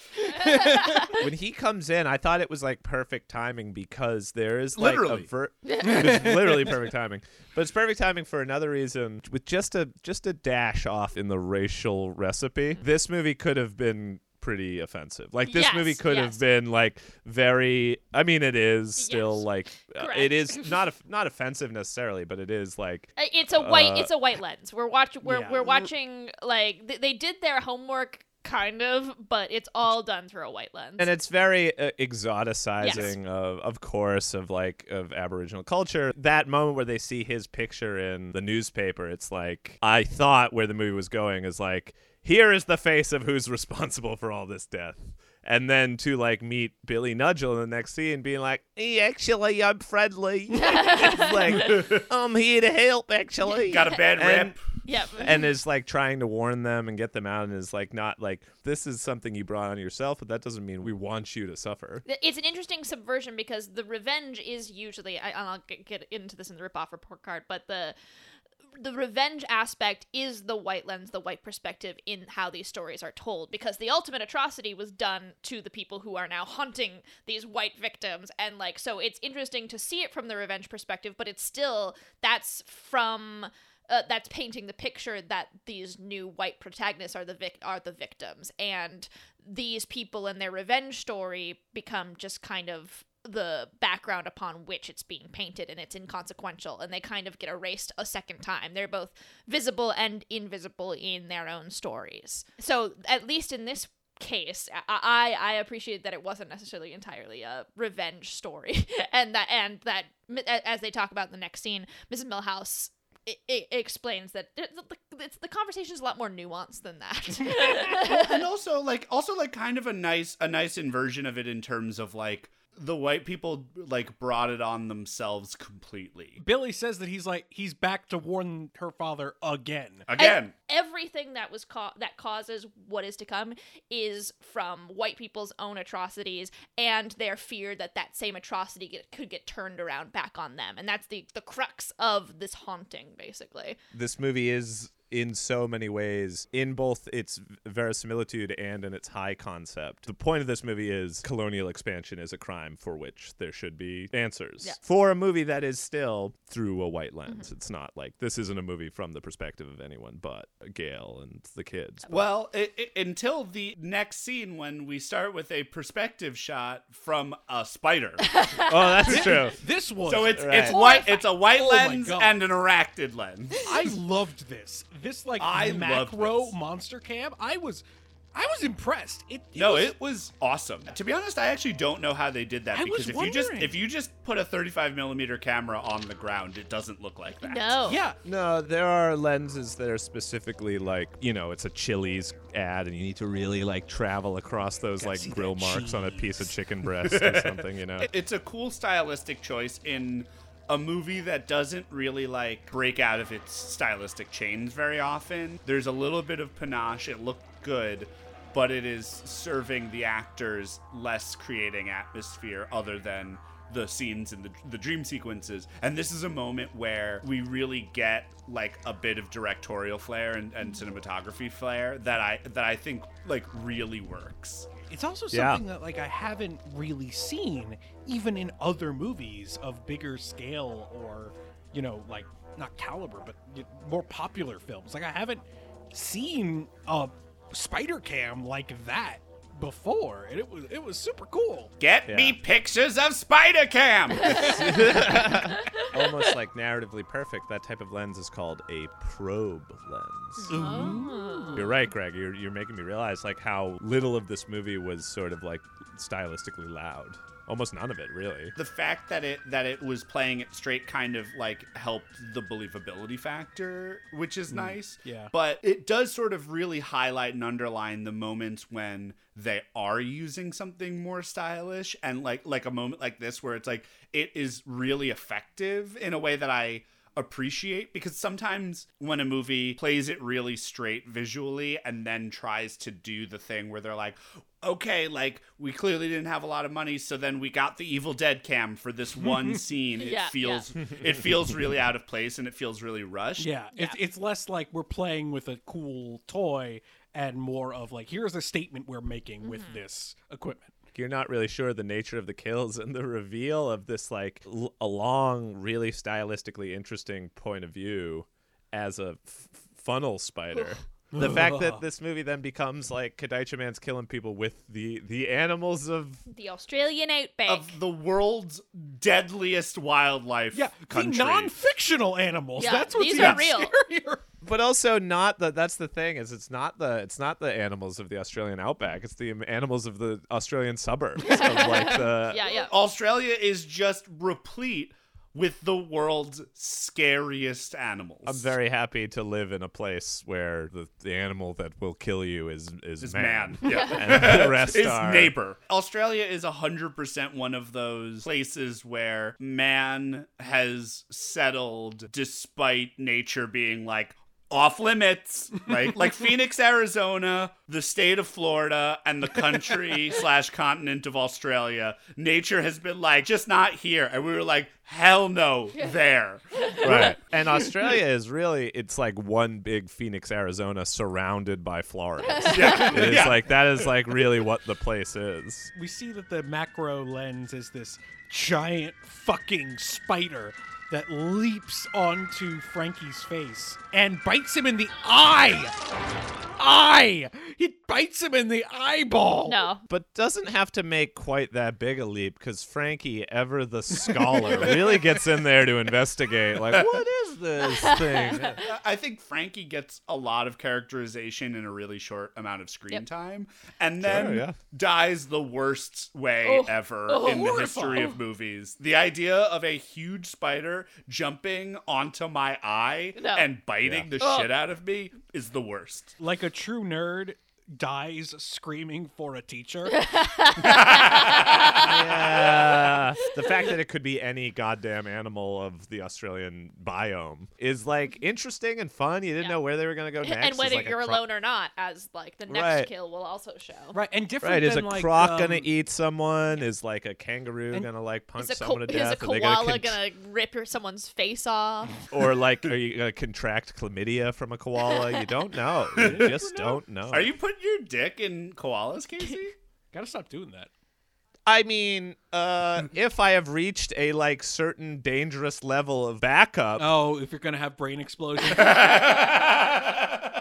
When he comes in, I thought it was like perfect timing because there is like literally. a ver- It was literally perfect timing. But it's perfect timing for another reason. With just a just a dash off in the racial recipe, this movie could have been pretty offensive. Like this yes, movie could yes. have been like very, I mean it is still yes. like uh, it is not not offensive necessarily, but it is like it's a white uh, it's a white lens. We're watching we're yeah. we're watching like th- they did their homework kind of, but it's all done through a white lens. And it's very uh, exoticizing yes. of of course of like of Aboriginal culture. That moment where they see his picture in the newspaper, it's like I thought where the movie was going is like here is the face of who's responsible for all this death. And then to, like, meet Billy Nudgel in the next scene being like, hey, actually, I'm friendly. Like, I'm here to help, actually. Got a bad and, rep. Yep. And is, like, trying to warn them and get them out and is, like, not, like, this is something you brought on yourself, but that doesn't mean we want you to suffer. It's an interesting subversion because the revenge is usually, I, and I'll get into this in the rip-off report card, but the... the revenge aspect is the white lens, the white perspective in how these stories are told, because the ultimate atrocity was done to the people who are now hunting these white victims. And like, so it's interesting to see it from the revenge perspective, but it's still, that's from, uh, that's painting the picture that these new white protagonists are the vic- are the victims. And these people and their revenge story become just kind of the background upon which it's being painted, and it's inconsequential, and they kind of get erased a second time. They're both visible and invisible in their own stories. So at least in this case, I I appreciated that it wasn't necessarily entirely a revenge story, and that and that as they talk about in the next scene, Missus Millhouse It, it explains that the, the, the conversation is a lot more nuanced than that. And also like also like kind of a nice a nice inversion of it in terms of like the white people like brought it on themselves completely. Billy says that he's like he's back to warn her father again. Again. And everything that was ca- that causes what is to come is from white people's own atrocities and their fear that that same atrocity get, could get turned around back on them. And that's the the crux of this haunting, basically. This movie is in so many ways, in both its verisimilitude and in its high concept. The point of this movie is colonial expansion is a crime for which there should be answers. Yeah. For a movie that is still through a white lens. Mm-hmm. It's not like, this isn't a movie from the perspective of anyone but Gail and the kids. But. Well, it, it, until the next scene when we start with a perspective shot from a spider. Oh, that's true. This was. So it's, right. it's, white, it's a white oh lens and an arachnid lens. I loved this. this like I macro this. monster camp. I was, I was impressed. It, it no, was, it was awesome. To be honest, I actually don't know how they did that I because if wondering. you just if you just put a thirty-five millimeter camera on the ground, it doesn't look like that. No, yeah, no, there are lenses that are specifically like, you know, it's a Chili's ad, and you need to really like travel across those like grill marks cheese. on a piece of chicken breast or something. You know, it, it's a cool stylistic choice in a movie that doesn't really, like, break out of its stylistic chains very often. There's a little bit of panache. It looked good, but it is serving the actors, less creating atmosphere other than the scenes and the, the dream sequences. And this is a moment where we really get, like, a bit of directorial flair and, and cinematography flair that I that I think, like, really works. It's also something yeah. that, like, I haven't really seen, even in other movies of bigger scale or, you know, like, not caliber, but more popular films. Like, I haven't seen a spider cam like that before, and it was it was super cool. Get yeah. me pictures of spider cam. Almost like narratively perfect. That type of lens is called a probe lens. Oh. You're right, Greg. You're you're making me realize like how little of this movie was sort of like stylistically loud. Almost none of it, really. The fact that it that it was playing it straight kind of like helped the believability factor, which is mm, nice. Yeah. But it does sort of really highlight and underline the moments when they are using something more stylish, and like like a moment like this where it's like it is really effective in a way that I appreciate, because sometimes when a movie plays it really straight visually and then tries to do the thing where they're like, okay, like we clearly didn't have a lot of money, so then we got the Evil Dead cam for this one scene. It yeah, feels yeah. it feels really out of place and it feels really rushed. Yeah, yeah. It's, it's less like we're playing with a cool toy and more of like, here's a statement we're making with mm-hmm. this equipment. You're not really sure the nature of the kills, and the reveal of this like l- a long, really stylistically interesting point of view as a f- funnel spider. The fact that this movie then becomes like Kadaicha Man's killing people with the, the animals of the Australian outback, of the world's deadliest wildlife yeah, country. The non-fictional animals. Yeah, that's what's these are real. Scarier. But also not the that's the thing is it's not the it's not the animals of the Australian outback, it's the animals of the Australian suburbs. Of like the yeah, yeah. Australia is just replete with the world's scariest animals. I'm very happy to live in a place where the, the animal that will kill you is is, is man. man. Yeah. And the rest is are... neighbor. Australia is one hundred percent one of those places where man has settled despite nature being like, off limits, right? Like Phoenix, Arizona, the state of Florida, and the country slash continent of Australia. Nature has been like, just not here. And we were like, hell no, there. Right. And Australia is really, it's like one big Phoenix, Arizona surrounded by Florida. Yeah. It's yeah. like, that is like really what the place is. We see that the macro lens is this giant fucking spider that leaps onto Frankie's face and bites him in the eye. Eye! It bites him in the eyeball. No. But doesn't have to make quite that big a leap, because Frankie, ever the scholar, really gets in there to investigate. Like, what is this thing? I think Frankie gets a lot of characterization in a really short amount of screen yep. time, and then sure, yeah. dies the worst way oh, ever oh, in horrible. the history of movies. The idea of a huge spider jumping onto my eye no. and biting yeah. the oh. shit out of me is the worst. Like a true nerd dies screaming for a teacher. Yeah. The fact that it could be any goddamn animal of the Australian biome is like interesting and fun. You didn't yeah. know where they were going to go next. And whether like you're cro- alone or not, as like the next right. kill will also show. Right. And different right. than is a like, croc um, going to eat someone? Yeah. Is like a kangaroo going to like punch co- someone to death? Is a koala going to con- rip someone's face off? Or like, are you going to contract chlamydia from a koala? You don't know. You just don't know. Are you putting your dick in koalas, Casey? Gotta stop doing that. I mean, uh, if I have reached a like certain dangerous level of backup. Oh, if you're gonna have brain explosions.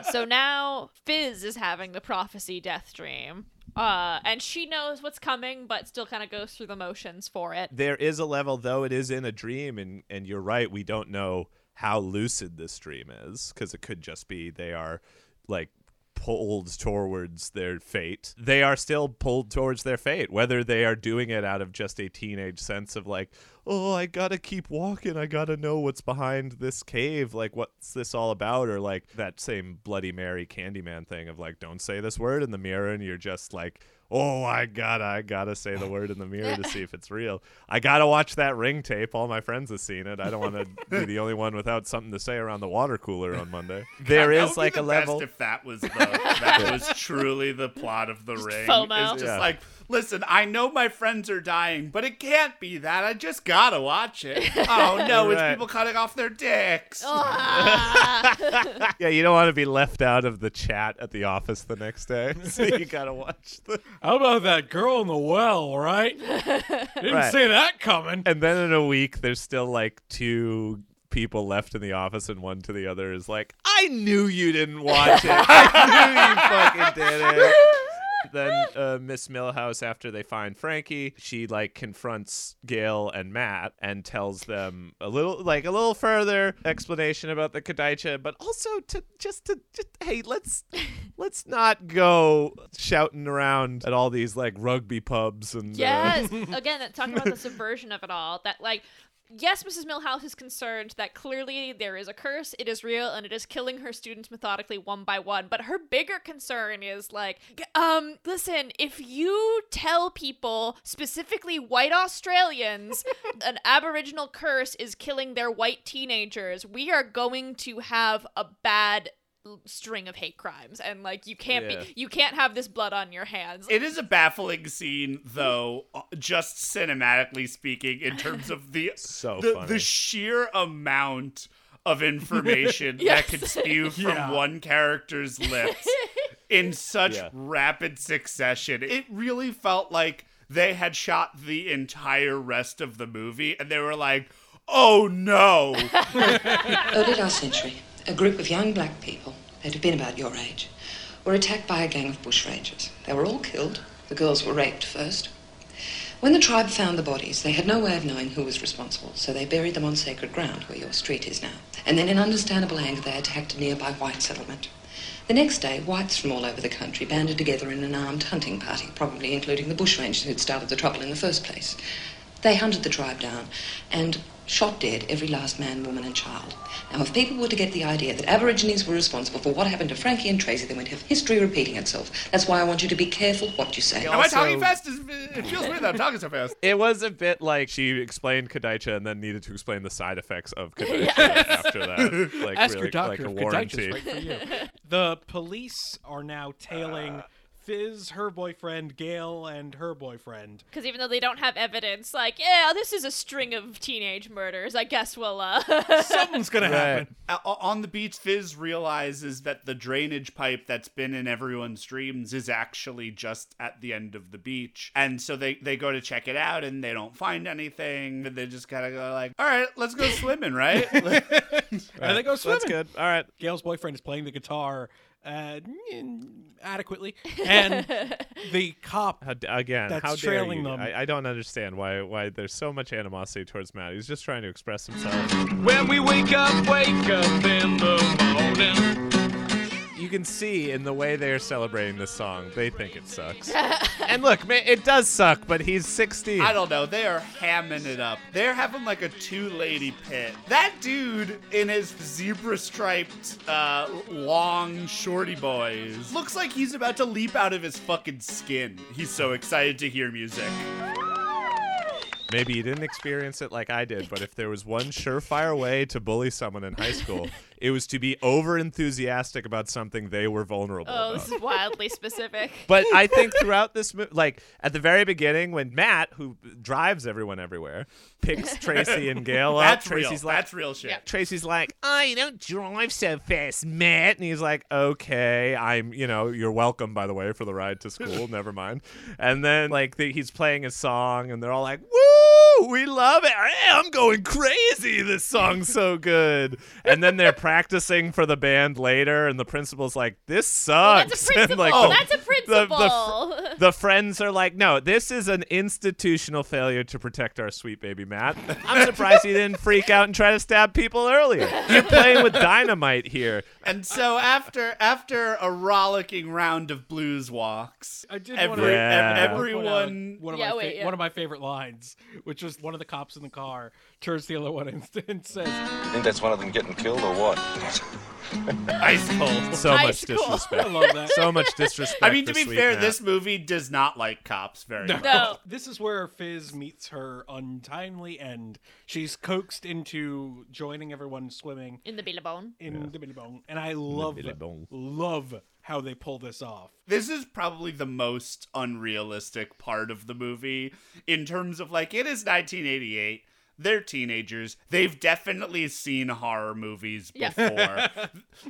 So now Fizz is having the prophecy death dream. Uh, and she knows what's coming, but still kind of goes through the motions for it. There is a level, though it is in a dream, and, and you're right, we don't know how lucid this dream is, because it could just be they are like pulled towards their fate. They are still pulled towards their fate, whether they are doing it out of just a teenage sense of like, oh, I gotta keep walking, I gotta know what's behind this cave, like what's this all about, or like that same Bloody Mary Candyman thing of like, don't say this word in the mirror, and you're just like, oh, I gotta, I gotta say the word in the mirror to see if it's real. I gotta watch that Ring tape. All my friends have seen it. I don't want to be the only one without something to say around the water cooler on Monday. There God, is like a level. Best if that was the, that was truly the plot of the just Ring. FOMO. It's just yeah. like, listen, I know my friends are dying, but it can't be that. I just gotta watch it. Oh no, right. It's people cutting off their dicks. Ah. Yeah, you don't want to be left out of the chat at the office the next day, so you gotta watch the. How about that girl in the well, right? Didn't right. see that coming. And then in a week, there's still like two people left in the office, and one to the other is like, I knew you didn't watch it. I knew you fucking did it. Then uh, Miss Millhouse, after they find Frankie, she like confronts Gail and Matt and tells them a little like a little further explanation about the Kadaicha, but also to just to just, hey, let's let's not go shouting around at all these like rugby pubs and yes uh... again talking about the subversion of it all that like. Yes, Missus Millhouse is concerned that clearly there is a curse, it is real, and it is killing her students methodically one by one. But her bigger concern is like, um, listen, if you tell people, specifically white Australians, an Aboriginal curse is killing their white teenagers, we are going to have a bad string of hate crimes, and like you can't yeah. be you can't have this blood on your hands. It is a baffling scene, though, just cinematically speaking, in terms of the so the, the sheer amount of information yes. that could spew from yeah. one character's lips in such yeah. rapid succession. It really felt like they had shot the entire rest of the movie and they were like, oh no. Odogar Century. A group of young black people, they'd have been about your age, were attacked by a gang of bushrangers. They were all killed. The girls were raped first. When the tribe found the bodies, they had no way of knowing who was responsible, so they buried them on sacred ground, where your street is now. And then in understandable anger, they attacked a nearby white settlement. The next day, whites from all over the country banded together in an armed hunting party, probably including the bushrangers who'd started the trouble in the first place. They hunted the tribe down and shot dead every last man, woman, and child. Now, if people were to get the idea that Aborigines were responsible for what happened to Frankie and Tracy, then we'd have history repeating itself. That's why I want you to be careful what you say. Also, am I talking fast? It feels weird that I'm talking so fast. It was a bit like she explained Kadaicha and then needed to explain the side effects of Kadaicha yes. after that. Like, ask really, your doctor like a warranty. Right for you. The police are now tailing... Uh, Fizz, her boyfriend, Gail, and her boyfriend. Because even though they don't have evidence, like, yeah, this is a string of teenage murders. I guess we'll, uh... Something's gonna right. happen. Uh, on the beach, Fizz realizes that the drainage pipe that's been in everyone's dreams is actually just at the end of the beach. And so they, they go to check it out, and they don't find anything. And they just kind of go like, all right, let's go swimming, right? right. And they go swimming. That's good. All right. Gail's boyfriend is playing the guitar. Uh, adequately, and the cop how, again that's how trailing them. I, I don't understand why why there's so much animosity towards Matt. He's just trying to express himself. When we wake up, wake up in the morning. You can see in the way they're celebrating this song, they think it sucks. And look, man, it does suck, but he's sixteen. I don't know. They are hamming it up. They're having like a two-lady pit. That dude in his zebra-striped, uh, long shorty boys looks like he's about to leap out of his fucking skin. He's so excited to hear music. Maybe you didn't experience it like I did, but if there was one surefire way to bully someone in high school, it was to be over-enthusiastic about something they were vulnerable oh, about. Oh, this is wildly specific. But I think throughout this movie, like at the very beginning when Matt, who drives everyone everywhere, picks Tracy and Gail up. That's Tracy's real. Like, that's real shit. Yeah. Tracy's like, oh, you don't drive so fast, Matt. And he's like, okay, I'm, you know, you're welcome, by the way, for the ride to school. Never mind. And then like the, he's playing his song and they're all like, woo! We love it. I'm going crazy. This song's so good. And then they're practicing for the band later, and the principal's like, this sucks. Well, that's a principal. And, like, oh, the, that's a principal. The, the, the, The friends are like, no, this is an institutional failure to protect our sweet baby Matt. I'm surprised he didn't freak out and try to stab people earlier. You're playing with dynamite here. And so after after a rollicking round of blues walks, I did every, wanna, yeah. ev- everyone... One of, yeah, my wait, fa- yeah. one of my favorite lines, which was one of the cops in the car turns the other one and, and says... You think that's one of them getting killed or what? Ice cold. So Ice much cold. disrespect. I love that. So much disrespect. I mean, to be fair, Matt. This movie does not like cops very no. much. No. This is where Fizz meets her untimely end. She's coaxed into joining everyone swimming. In the Billabong. In yeah. the Billabong. And I love, love how they pull this off. This is probably the most unrealistic part of the movie in terms of, like, it is nineteen eighty-eight. They're teenagers. They've definitely seen horror movies before. Yeah.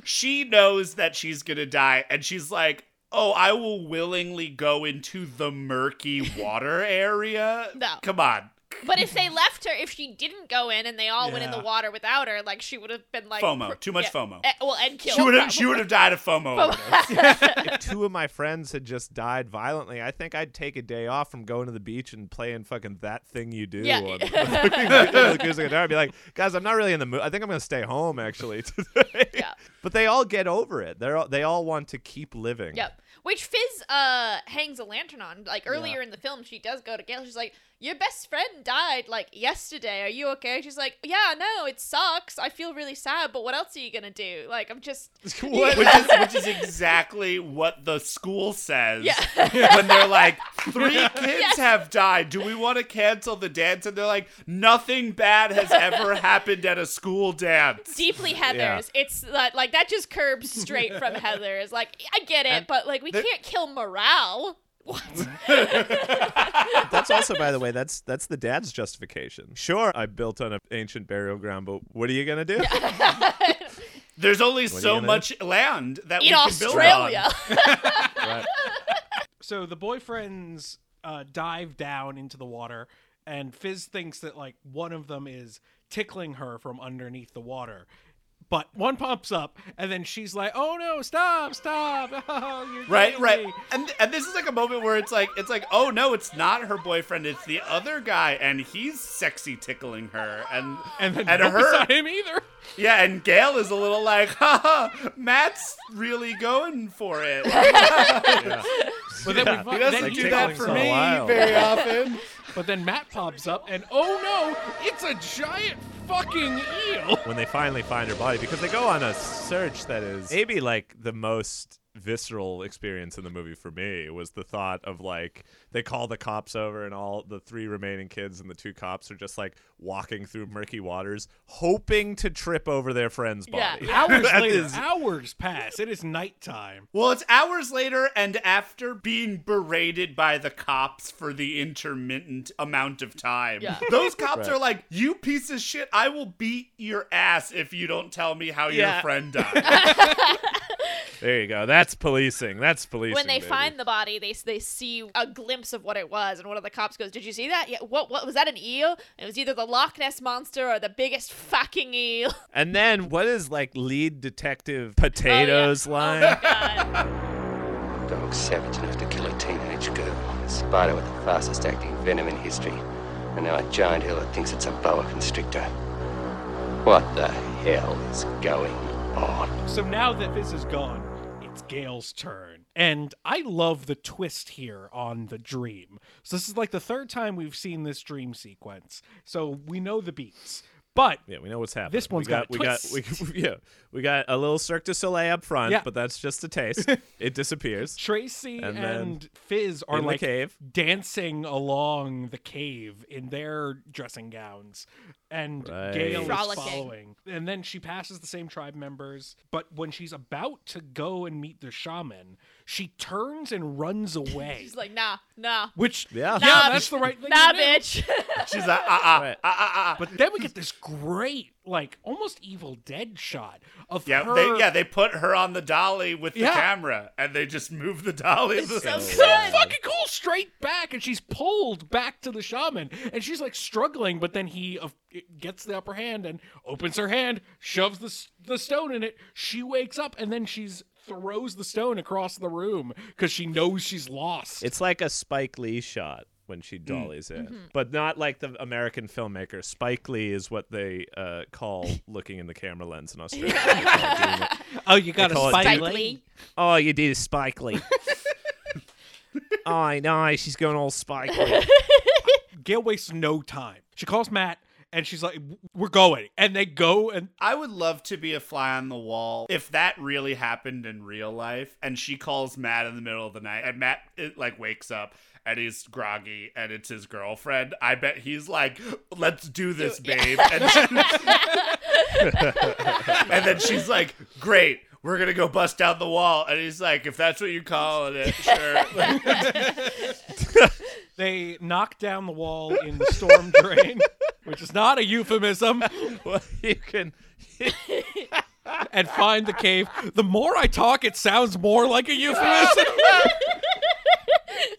She knows that she's going to die, and she's like, oh, I will willingly go into the murky water area? No. Come on. But if they left her, if she didn't go in and they all yeah. went in the water without her, like, she would have been like... FOMO. Pr- Too much yeah. FOMO. E- well, and killed. She would have, she would have died of FOMO. FOMO. If two of my friends had just died violently, I think I'd take a day off from going to the beach and playing fucking That Thing You Do. Yeah. On, on the I'd be like, guys, I'm not really in the mood. I think I'm going to stay home, actually, today. Yeah. But they all get over it. They're all, they all want to keep living. Yep. Which Fizz uh, hangs a lantern on. Like, earlier yeah. in the film, she does go to Gail. She's like... Your best friend died, like, yesterday. Are you okay? She's like, yeah, no, it sucks. I feel really sad, but what else are you going to do? Like, I'm just... What? which, is, which is exactly what the school says yeah. when they're like, three kids yes. have died. Do we want to cancel the dance? And they're like, nothing bad has ever happened at a school dance. Deeply Heather's. Yeah. It's like, like, that just curbs straight from Heather's. Like, I get it, and but, like, we the- can't kill morale. What? That's also, by the way, that's that's the dad's justification. Sure, I built on an ancient burial ground, but what are you going to do? There's only what so much do? land that In we Australia. Can build on. Right. So the boyfriends uh, dive down into the water, and Fizz thinks that, like, one of them is tickling her from underneath the water. But one pops up, and then she's like, "Oh no, stop, stop!" Oh, you're right, right. Me. And and this is like a moment where it's like, it's like, "Oh no, it's not her boyfriend; it's the other guy, and he's sexy tickling her." And and then and no her, not him either. Yeah, and Gail is a little like, "Ha, Matt's really going for it." yeah. But then yeah. we, he doesn't like do that for so me very often. But then Matt pops up, and oh no, it's a giant fucking eel! When they finally find her body, because they go on a search that is maybe, like, the most visceral experience in the movie for me was the thought of, like, they call the cops over, and all the three remaining kids and the two cops are just, like, walking through murky waters, hoping to trip over their friend's body. Yeah. Hours later, is... hours pass. It is nighttime. Well, it's hours later, and after being berated by the cops for the intermittent amount of time, yeah. those cops right. are like, you piece of shit, I will beat your ass if you don't tell me how yeah. your friend died. There you go. That's policing. That's policing. When they baby. find the body, they they see a glimpse of what it was, and one of the cops goes, "Did you see that? Yeah. What? What was that? An eel? It was either the Loch Ness monster or the biggest fucking eel." And then, what is like lead detective Potatoes' oh, yeah. line? Oh, my God. Dog savage enough to kill a teenage girl. A spider with the fastest acting venom in history, and now a giant eel that thinks it's a boa constrictor. What the hell is going on? So now that Fizz is gone, it's Gail's turn. And I love the twist here on the dream. So this is like the third time we've seen this dream sequence. So we know the beats. But yeah, we know what's happening. This one's we got, got a twist. We got, we, yeah, we got a little Cirque du Soleil up front, yeah. but that's just a taste. It disappears. Tracy and, and Fizz are like cave. dancing along the cave in their dressing gowns, and right. Gail Frolicking. is following. And then she passes the same tribe members, but when she's about to go and meet the shaman, she turns and runs away. She's like, nah, nah. Which, yeah, nah, yeah that's the right thing Nah, bitch. She's like, uh-uh, uh-uh, uh-uh. But then we get this great, like, almost Evil Dead shot of yeah, her. They, yeah, they put her on the dolly with yeah. the camera, and they just move the dolly. It's so, so fucking cool, straight back, and she's pulled back to the shaman, and she's, like, struggling, but then he uh, gets the upper hand and opens her hand, shoves the, the stone in it, she wakes up, and then she's throws the stone across the room because she knows she's lost. It's like a Spike Lee shot when she dollies mm. it, mm-hmm. but not like the American filmmaker. Spike Lee is what they uh, call looking in the camera lens in Australia. Oh, you got a Spike, Spike Lee? Lee? Oh, you did a Spike Lee. I know, she's going all Spike Lee. Gail wastes no time. She calls Matt and she's like, we're going. And they go. And I would love to be a fly on the wall if that really happened in real life. And she calls Matt in the middle of the night and Matt it, like wakes up and he's groggy and it's his girlfriend. I bet he's like, let's do this, babe. And, and then she's like, great. We're going to go bust down the wall. And he's like, if that's what you call it, sure. They knock down the wall in the storm drain, which is not a euphemism. Well, you can... and find the cave. The more I talk, it sounds more like a euphemism.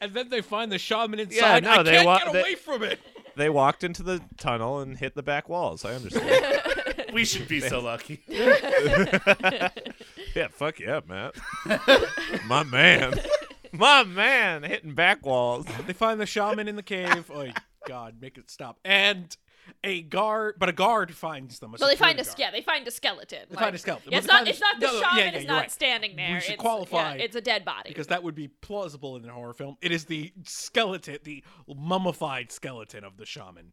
And then they find the shaman inside. Yeah, no, I they can't wa- get they, away from it. They walked into the tunnel and hit the back walls. I understand. We should be so lucky. Yeah, fuck yeah, Matt. My man. My man hitting back walls. They find the shaman in the cave. Oh, God, make it stop. And a guard, but a guard finds them. Well, they find a, yeah, they find a skeleton. They like, find a skeleton. Yeah, it's, not, it's not the no, shaman yeah, yeah, is not right. standing there. We should it's, qualify. Yeah, it's a dead body. Because that would be plausible in a horror film. It is the skeleton, the mummified skeleton of the shaman.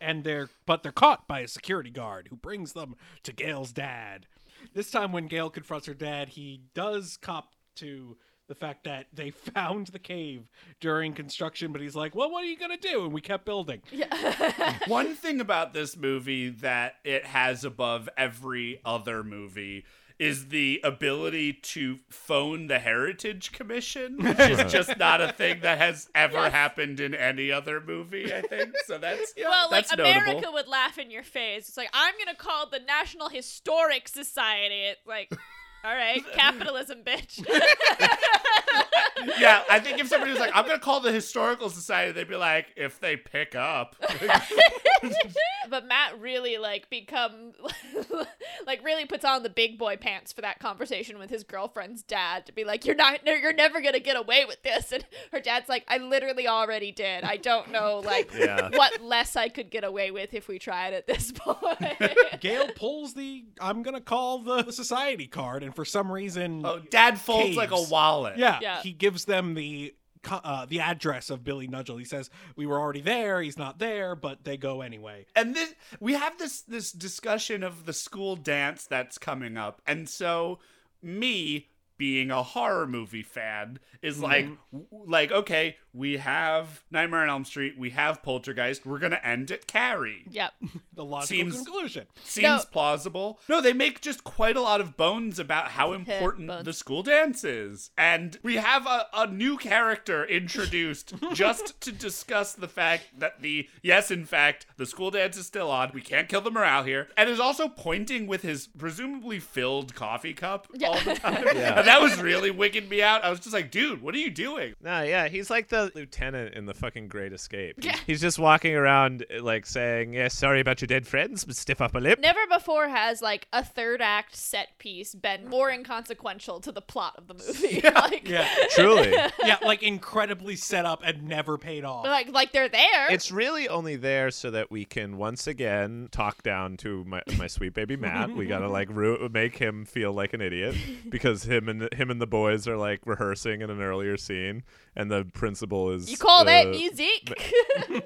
And they're but they're caught by a security guard who brings them to Gail's dad. This time when Gail confronts her dad, he does cop to the fact that they found the cave during construction, but he's like, well, what are you going to do? And we kept building. Yeah. One thing about this movie that it has above every other movie is the ability to phone the Heritage Commission, which is just not a thing that has ever yes. happened in any other movie, I think. So that's yeah, well, that's like notable. America would laugh in your face. It's like, I'm gonna call the National Historic Society. It's like, all right, capitalism, bitch. Yeah, I think if somebody was like, I'm gonna call the Historical Society, they'd be like, if they pick up. But Matt really like become like really puts on the big boy pants for that conversation with his girlfriend's dad to be like, you're not, no, you're never gonna get away with this. And her dad's like, I literally already did. I don't know like yeah. what less I could get away with if we tried at this point. Gail pulls the I'm gonna call the society card, and for some reason, oh, dad folds caves. Like a wallet. Yeah, yeah. He gives them the uh, the address of Billy Nudgel. He says, we were already there. He's not there, but they go anyway. And this, we have this this discussion of the school dance that's coming up. And so me being a horror movie fan is like, mm-hmm. like, okay, we have Nightmare on Elm Street. We have Poltergeist. We're going to end at Carrie. Yep. The logical seems, conclusion. Seems no. plausible. No, they make just quite a lot of bones about how important the school dance is. And we have a, a new character introduced just to discuss the fact that the, yes, in fact, the school dance is still on. We can't kill the morale here. And is also pointing with his presumably filled coffee cup yeah. all the time. Yeah. That was really wigging me out. I was just like, dude, what are you doing? Nah, yeah, he's like the lieutenant in the fucking Great Escape. Yeah. He's just walking around like saying, yeah, sorry about your dead friends, but stiff upper lip. Never before has like a third act set piece been more inconsequential to the plot of the movie. Yeah, like... yeah. Truly. Yeah, like incredibly set up and never paid off. But, like, like they're there. It's really only there so that we can once again talk down to my, my sweet baby Matt. We gotta like ru- make him feel like an idiot because him and Him and the boys are like rehearsing in an earlier scene, and the principal is. You call uh, that music?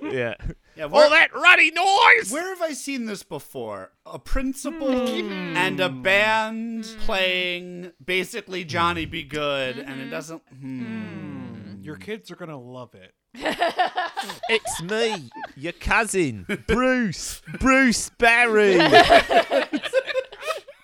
Yeah. Yeah. All that ruddy noise. Where have I seen this before? A principal mm-hmm. and a band mm-hmm. playing basically Johnny Be Good, mm-hmm. and it doesn't. Mm. Mm. Your kids are gonna love it. It's me, your cousin, Bruce, Bruce Barry.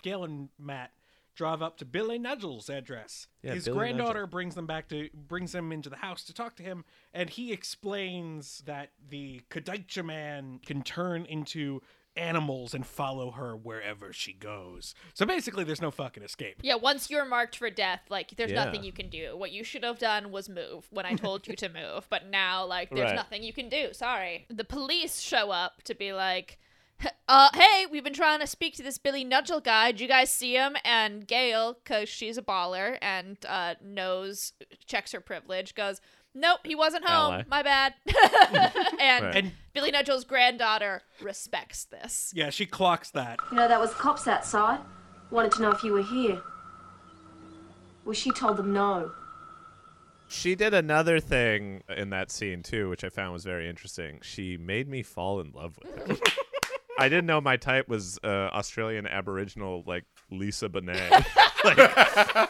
Gail and Matt drive up to Billy Nudgel's address. Yeah, His Billy granddaughter Nudgel. brings them back to brings him into the house to talk to him, and he explains that the Kadaicha man can turn into animals and follow her wherever she goes. So basically, there's no fucking escape. Yeah, once you're marked for death, like there's yeah. nothing you can do. What you should have done was move when I told you to move, but now like there's right. nothing you can do. Sorry. The police show up to be like, Uh, hey, we've been trying to speak to this Billy Nudgel guy. Did you guys see him? And Gail, because she's a baller and uh, knows, checks her privilege, goes, nope, he wasn't home. Ally. My bad. and, right. and Billy Nudgel's granddaughter respects this. Yeah, she clocks that. You know, that was cops outside. Wanted to know if you were here. Well, she told them no. She did another thing in that scene, too, which I found was very interesting. She made me fall in love with her. I didn't know my type was uh, Australian Aboriginal, like Lisa Bonet. like,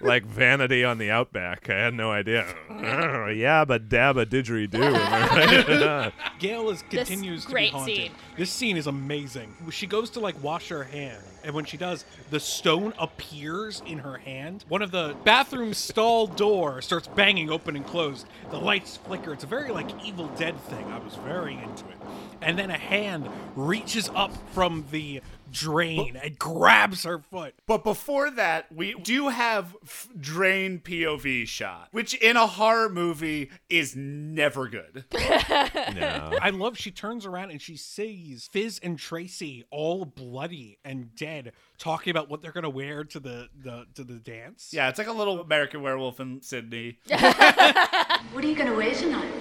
like Vanity on the Outback. I had no idea. Yabba dabba didgeridoo. Gail is, continues to be haunted. Scene. This scene is amazing. She goes to like wash her hand, and when she does, the stone appears in her hand. One of the bathroom stall door starts banging open and closed. The lights flicker. It's a very like Evil Dead thing. I was very into it. And then a hand reaches up from the drain and grabs her foot. But before that, we do have f- drain P O V shot, which in a horror movie is never good. No. I love she turns around and she sees Fizz and Tracy all bloody and dead talking about what they're going to wear to the, the to the dance. Yeah, it's like a little American Werewolf in Sydney. What are you going to wear tonight?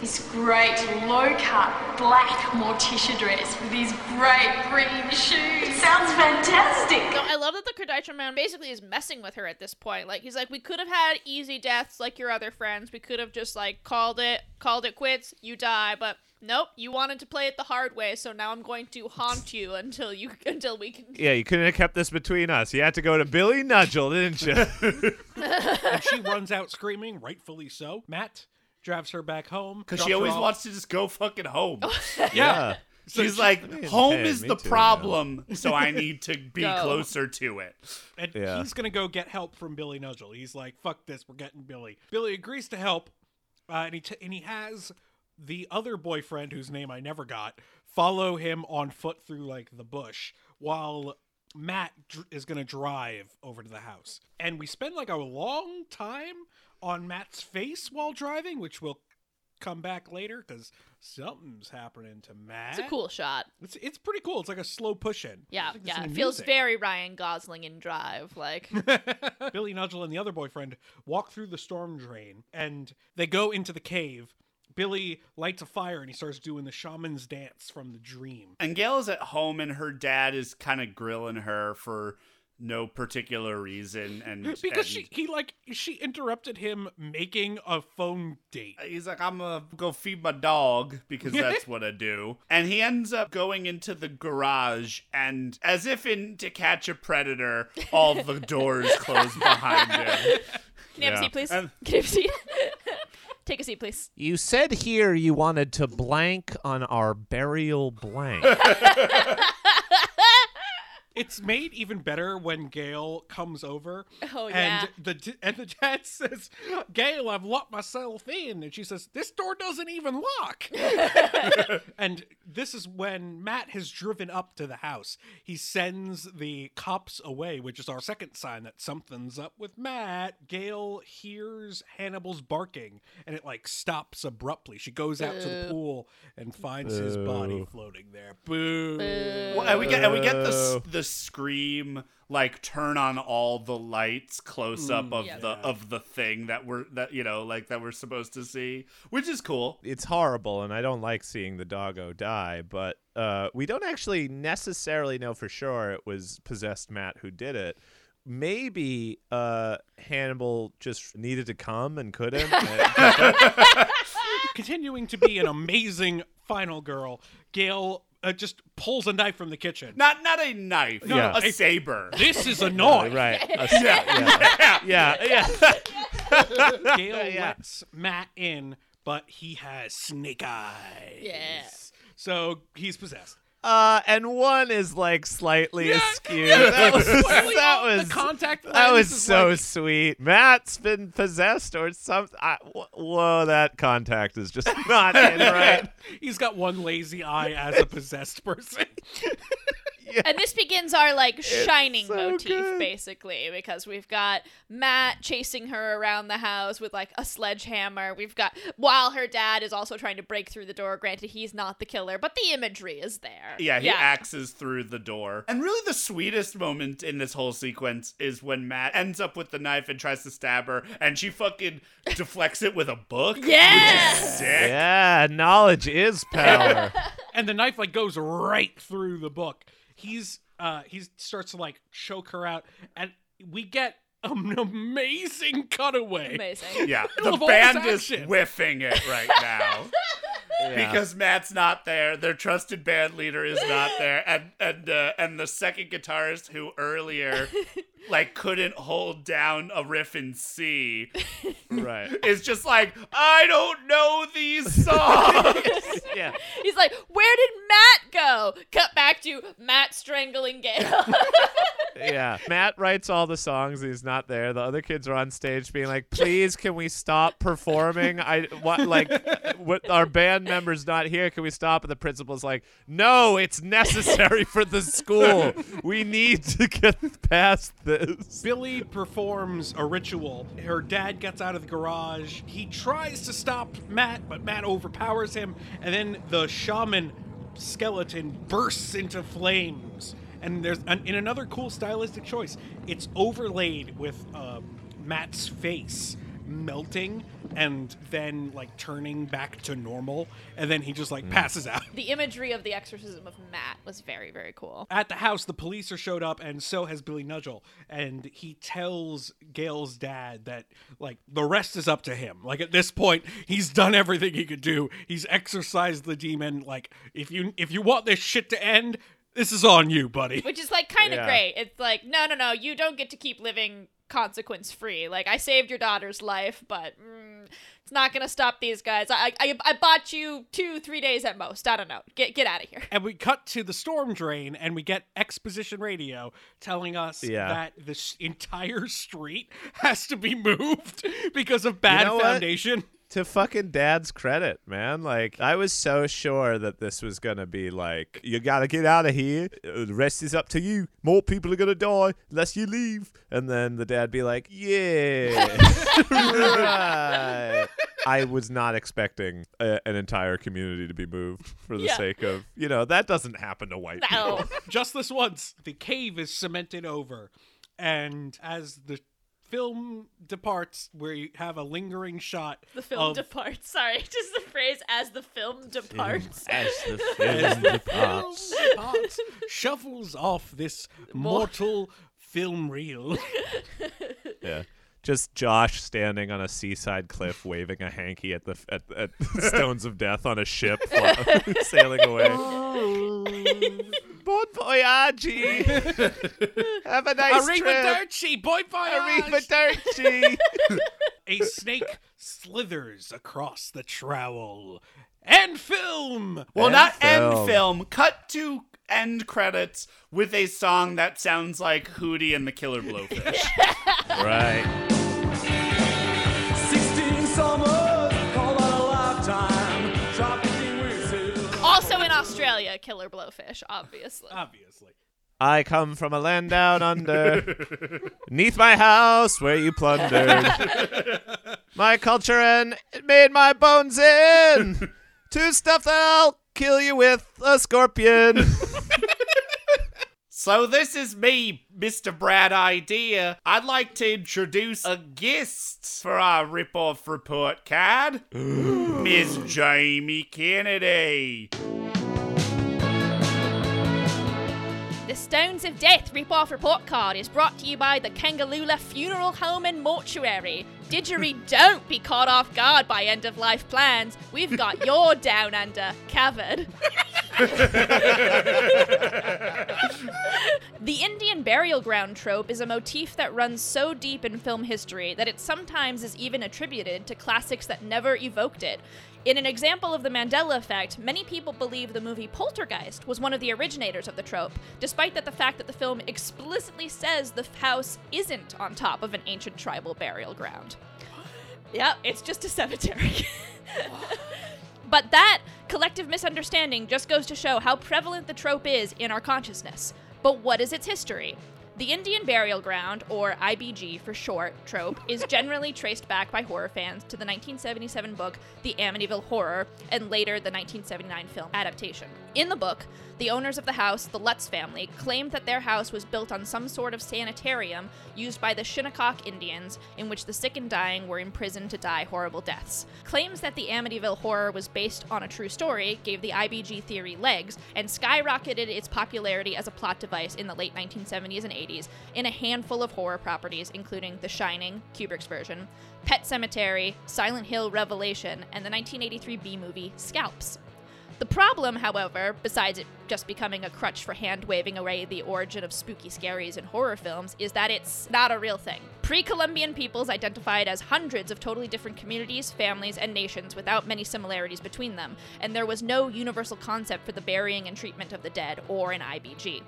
This great low-cut black Morticia dress with these great green shoes. It sounds fantastic. No, I love that the Kadaicha man basically is messing with her at this point. Like, he's like, we could have had easy deaths like your other friends. We could have just, like, called it, called it quits, you die. But nope, you wanted to play it the hard way, so now I'm going to haunt you until you until we can... Yeah, you couldn't have kept this between us. You had to go to Billy Nudgel, didn't you? And she runs out screaming, rightfully so. Matt drives her back home. Because she always wants to just go fucking home. yeah. yeah. So she's she, like, home hey, is the too, problem, man. So I need to be go. closer to it. And yeah. he's going to go get help from Billy Nudgel. He's like, fuck this, we're getting Billy. Billy agrees to help, uh, and, he t- and he has the other boyfriend, whose name I never got, follow him on foot through, like, the bush, while Matt dr- is going to drive over to the house. And we spend, like, a long time on Matt's face while driving, which will come back later because something's happening to Matt. It's a cool shot. It's it's pretty cool. It's like a slow push in. Yeah, yeah. It feels very Ryan Gosling in Drive. Like Billy Nudgel and the other boyfriend walk through the storm drain and they go into the cave. Billy lights a fire and he starts doing the shaman's dance from The Dream. And Gail is at home and her dad is kind of grilling her for no particular reason, and because and she he like she interrupted him making a phone date. He's like, I'm gonna go feed my dog because that's what I do. And he ends up going into the garage, and as if in To Catch a Predator, all the doors close behind him. Can you have yeah. a seat, please? And- Can you have a seat? Take a seat, please. You said here you wanted to blank on our burial blank. It's made even better when Gail comes over. Oh, yeah. And the, and the dad says, Gail, I've locked myself in. And she says, this door doesn't even lock. And this is when Matt has driven up to the house. He sends the cops away, which is our second sign that something's up with Matt. Gail hears Hannibal's barking, and it, like, stops abruptly. She goes out Boo. to the pool and finds Boo. his body floating there. Boo. Boo. Well, and we get, and we get the, the scream, like, turn on all the lights close up of yeah. the of the thing that we're that you know like that we're supposed to see, which is cool. It's horrible, and I don't like seeing the doggo die, but uh we don't actually necessarily know for sure it was possessed Matt who did it. Maybe uh Hannibal just needed to come and couldn't. Continuing to be an amazing final girl, Gail Uh, just pulls a knife from the kitchen. Not not a knife. No, yeah. a, a saber. This is a knife. Right. A sa- yeah. Yeah. Yeah. yeah. Gail yeah. lets Matt in, but he has snake eyes. Yeah. So he's possessed. Uh, and one is like slightly yeah, askew. Yeah, that was slightly that was the contact lens that was so like, sweet. Matt's been possessed or something. I, whoa, that contact is just not in right. He's got one lazy eye as a possessed person. yeah. And this begins our, like, shining so motif, good. basically, because we've got Matt chasing her around the house with, like, a sledgehammer. We've got, while her dad is also trying to break through the door. Granted, he's not the killer, but the imagery is there. Yeah, he yeah. axes through the door. And really the sweetest moment in this whole sequence is when Matt ends up with the knife and tries to stab her, and she fucking deflects it with a book. Yeah! Which is sick. Yeah, knowledge is power. And the knife, like, goes right through the book. He's uh, he starts to, like, choke her out, and we get an amazing cutaway. Amazing. Yeah. The band is whiffing it right now. Yeah. Because Matt's not there, their trusted band leader is not there, and and uh, and the second guitarist who earlier like couldn't hold down a riff in C, right, is just like, I don't know these songs. Yeah, he's like, where did Matt go? Cut back to Matt strangling Gail. Yeah, Matt writes all the songs. He's not there. The other kids are on stage being like, please, can we stop performing? I what like what our band member's not here. Can we stop? And the principal's like, no, it's necessary for the school. We need to get past this. Billy performs a ritual. Her dad gets out of the garage. He tries to stop Matt, but Matt overpowers him. And then the shaman skeleton bursts into flames. And there's an, in another cool stylistic choice, it's overlaid with uh, Matt's face melting and then, like, turning back to normal, and then he just, like, passes out. The imagery of the exorcism of Matt was very, very cool. At the house, the police are showed up, and so has Billy Nudgel, and he tells Gail's dad that, like, the rest is up to him. Like, at this point, he's done everything he could do. He's exorcised the demon. Like, if you if you want this shit to end, this is on you, buddy. Which is, like, kind of yeah. great. It's like, no, no, no, you don't get to keep living consequence-free. Like, I saved your daughter's life, but mm, it's not going to stop these guys. I, I I bought you two, three days at most. I don't know. Get get out of here. And we cut to the storm drain, and we get Exposition Radio telling us yeah. that this entire street has to be moved because of bad you know foundation. What? To fucking dad's credit, man. Like, I was so sure that this was going to be like, you got to get out of here. The rest is up to you. More people are going to die unless you leave. And then the dad be like, yeah. Right. I was not expecting a, an entire community to be moved for the yeah. sake of, you know, that doesn't happen to white no. people. Just this once. The cave is cemented over. And as the film departs, where you have a lingering shot. The film of... departs. Sorry, just the phrase, as the film departs. As the film, as the departs. film departs. Shuffles off this mortal film reel. Yeah. Just Josh standing on a seaside cliff, waving a hanky at the at, at the stones of death on a ship sailing away. Oh. Bon voyage! Have a nice Arrivederci, trip. Arrivederci, bon voyage! Arrivederci. A snake slithers across the trowel. End film. Well, end not film. end film. Cut to end credits with a song that sounds like Hootie and the Killer Blowfish. Right. sixteen summers, call on a lifetime. Also in Australia, Killer Blowfish, obviously. Obviously. I come from a land down under, neath my house where you plundered. My culture and it made my bones in. To stuff that I'll kill you with a scorpion. So this is me, Mister Brad Idea. I'd like to introduce a guest for our ripoff report card, Miss Jamie Kennedy. The Stones of Death ripoff report card is brought to you by the Kangaloola Funeral Home and Mortuary. Didgeridoo, don't be caught off guard by end-of-life plans. We've got your down under covered. The Indian burial ground trope is a motif that runs so deep in film history that it sometimes is even attributed to classics that never evoked it. In an example of the Mandela effect, many people believe the movie Poltergeist was one of the originators of the trope, despite that the fact that the film explicitly says the house isn't on top of an ancient tribal burial ground. Yep, it's just a cemetery. But that, collective misunderstanding just goes to show how prevalent the trope is in our consciousness. But what is its history? The Indian Burial Ground, or I B G for short, trope is generally traced back by horror fans to the nineteen seventy-seven book The Amityville Horror and later the nineteen seventy-nine film adaptation. In the book, the owners of the house, the Lutz family, claimed that their house was built on some sort of sanitarium used by the Shinnecock Indians in which the sick and dying were imprisoned to die horrible deaths. Claims that the Amityville Horror was based on a true story gave the I B G theory legs and skyrocketed its popularity as a plot device in the late nineteen seventies and eighties. In a handful of horror properties, including The Shining, Kubrick's version, Pet Cemetery, Silent Hill Revelation, and the nineteen eighty-three B-movie Scalps. The problem, however, besides it just becoming a crutch for hand-waving away the origin of spooky scaries in horror films, is that it's not a real thing. Pre-Columbian peoples identified as hundreds of totally different communities, families, and nations without many similarities between them, and there was no universal concept for the burying and treatment of the dead, or an I B G.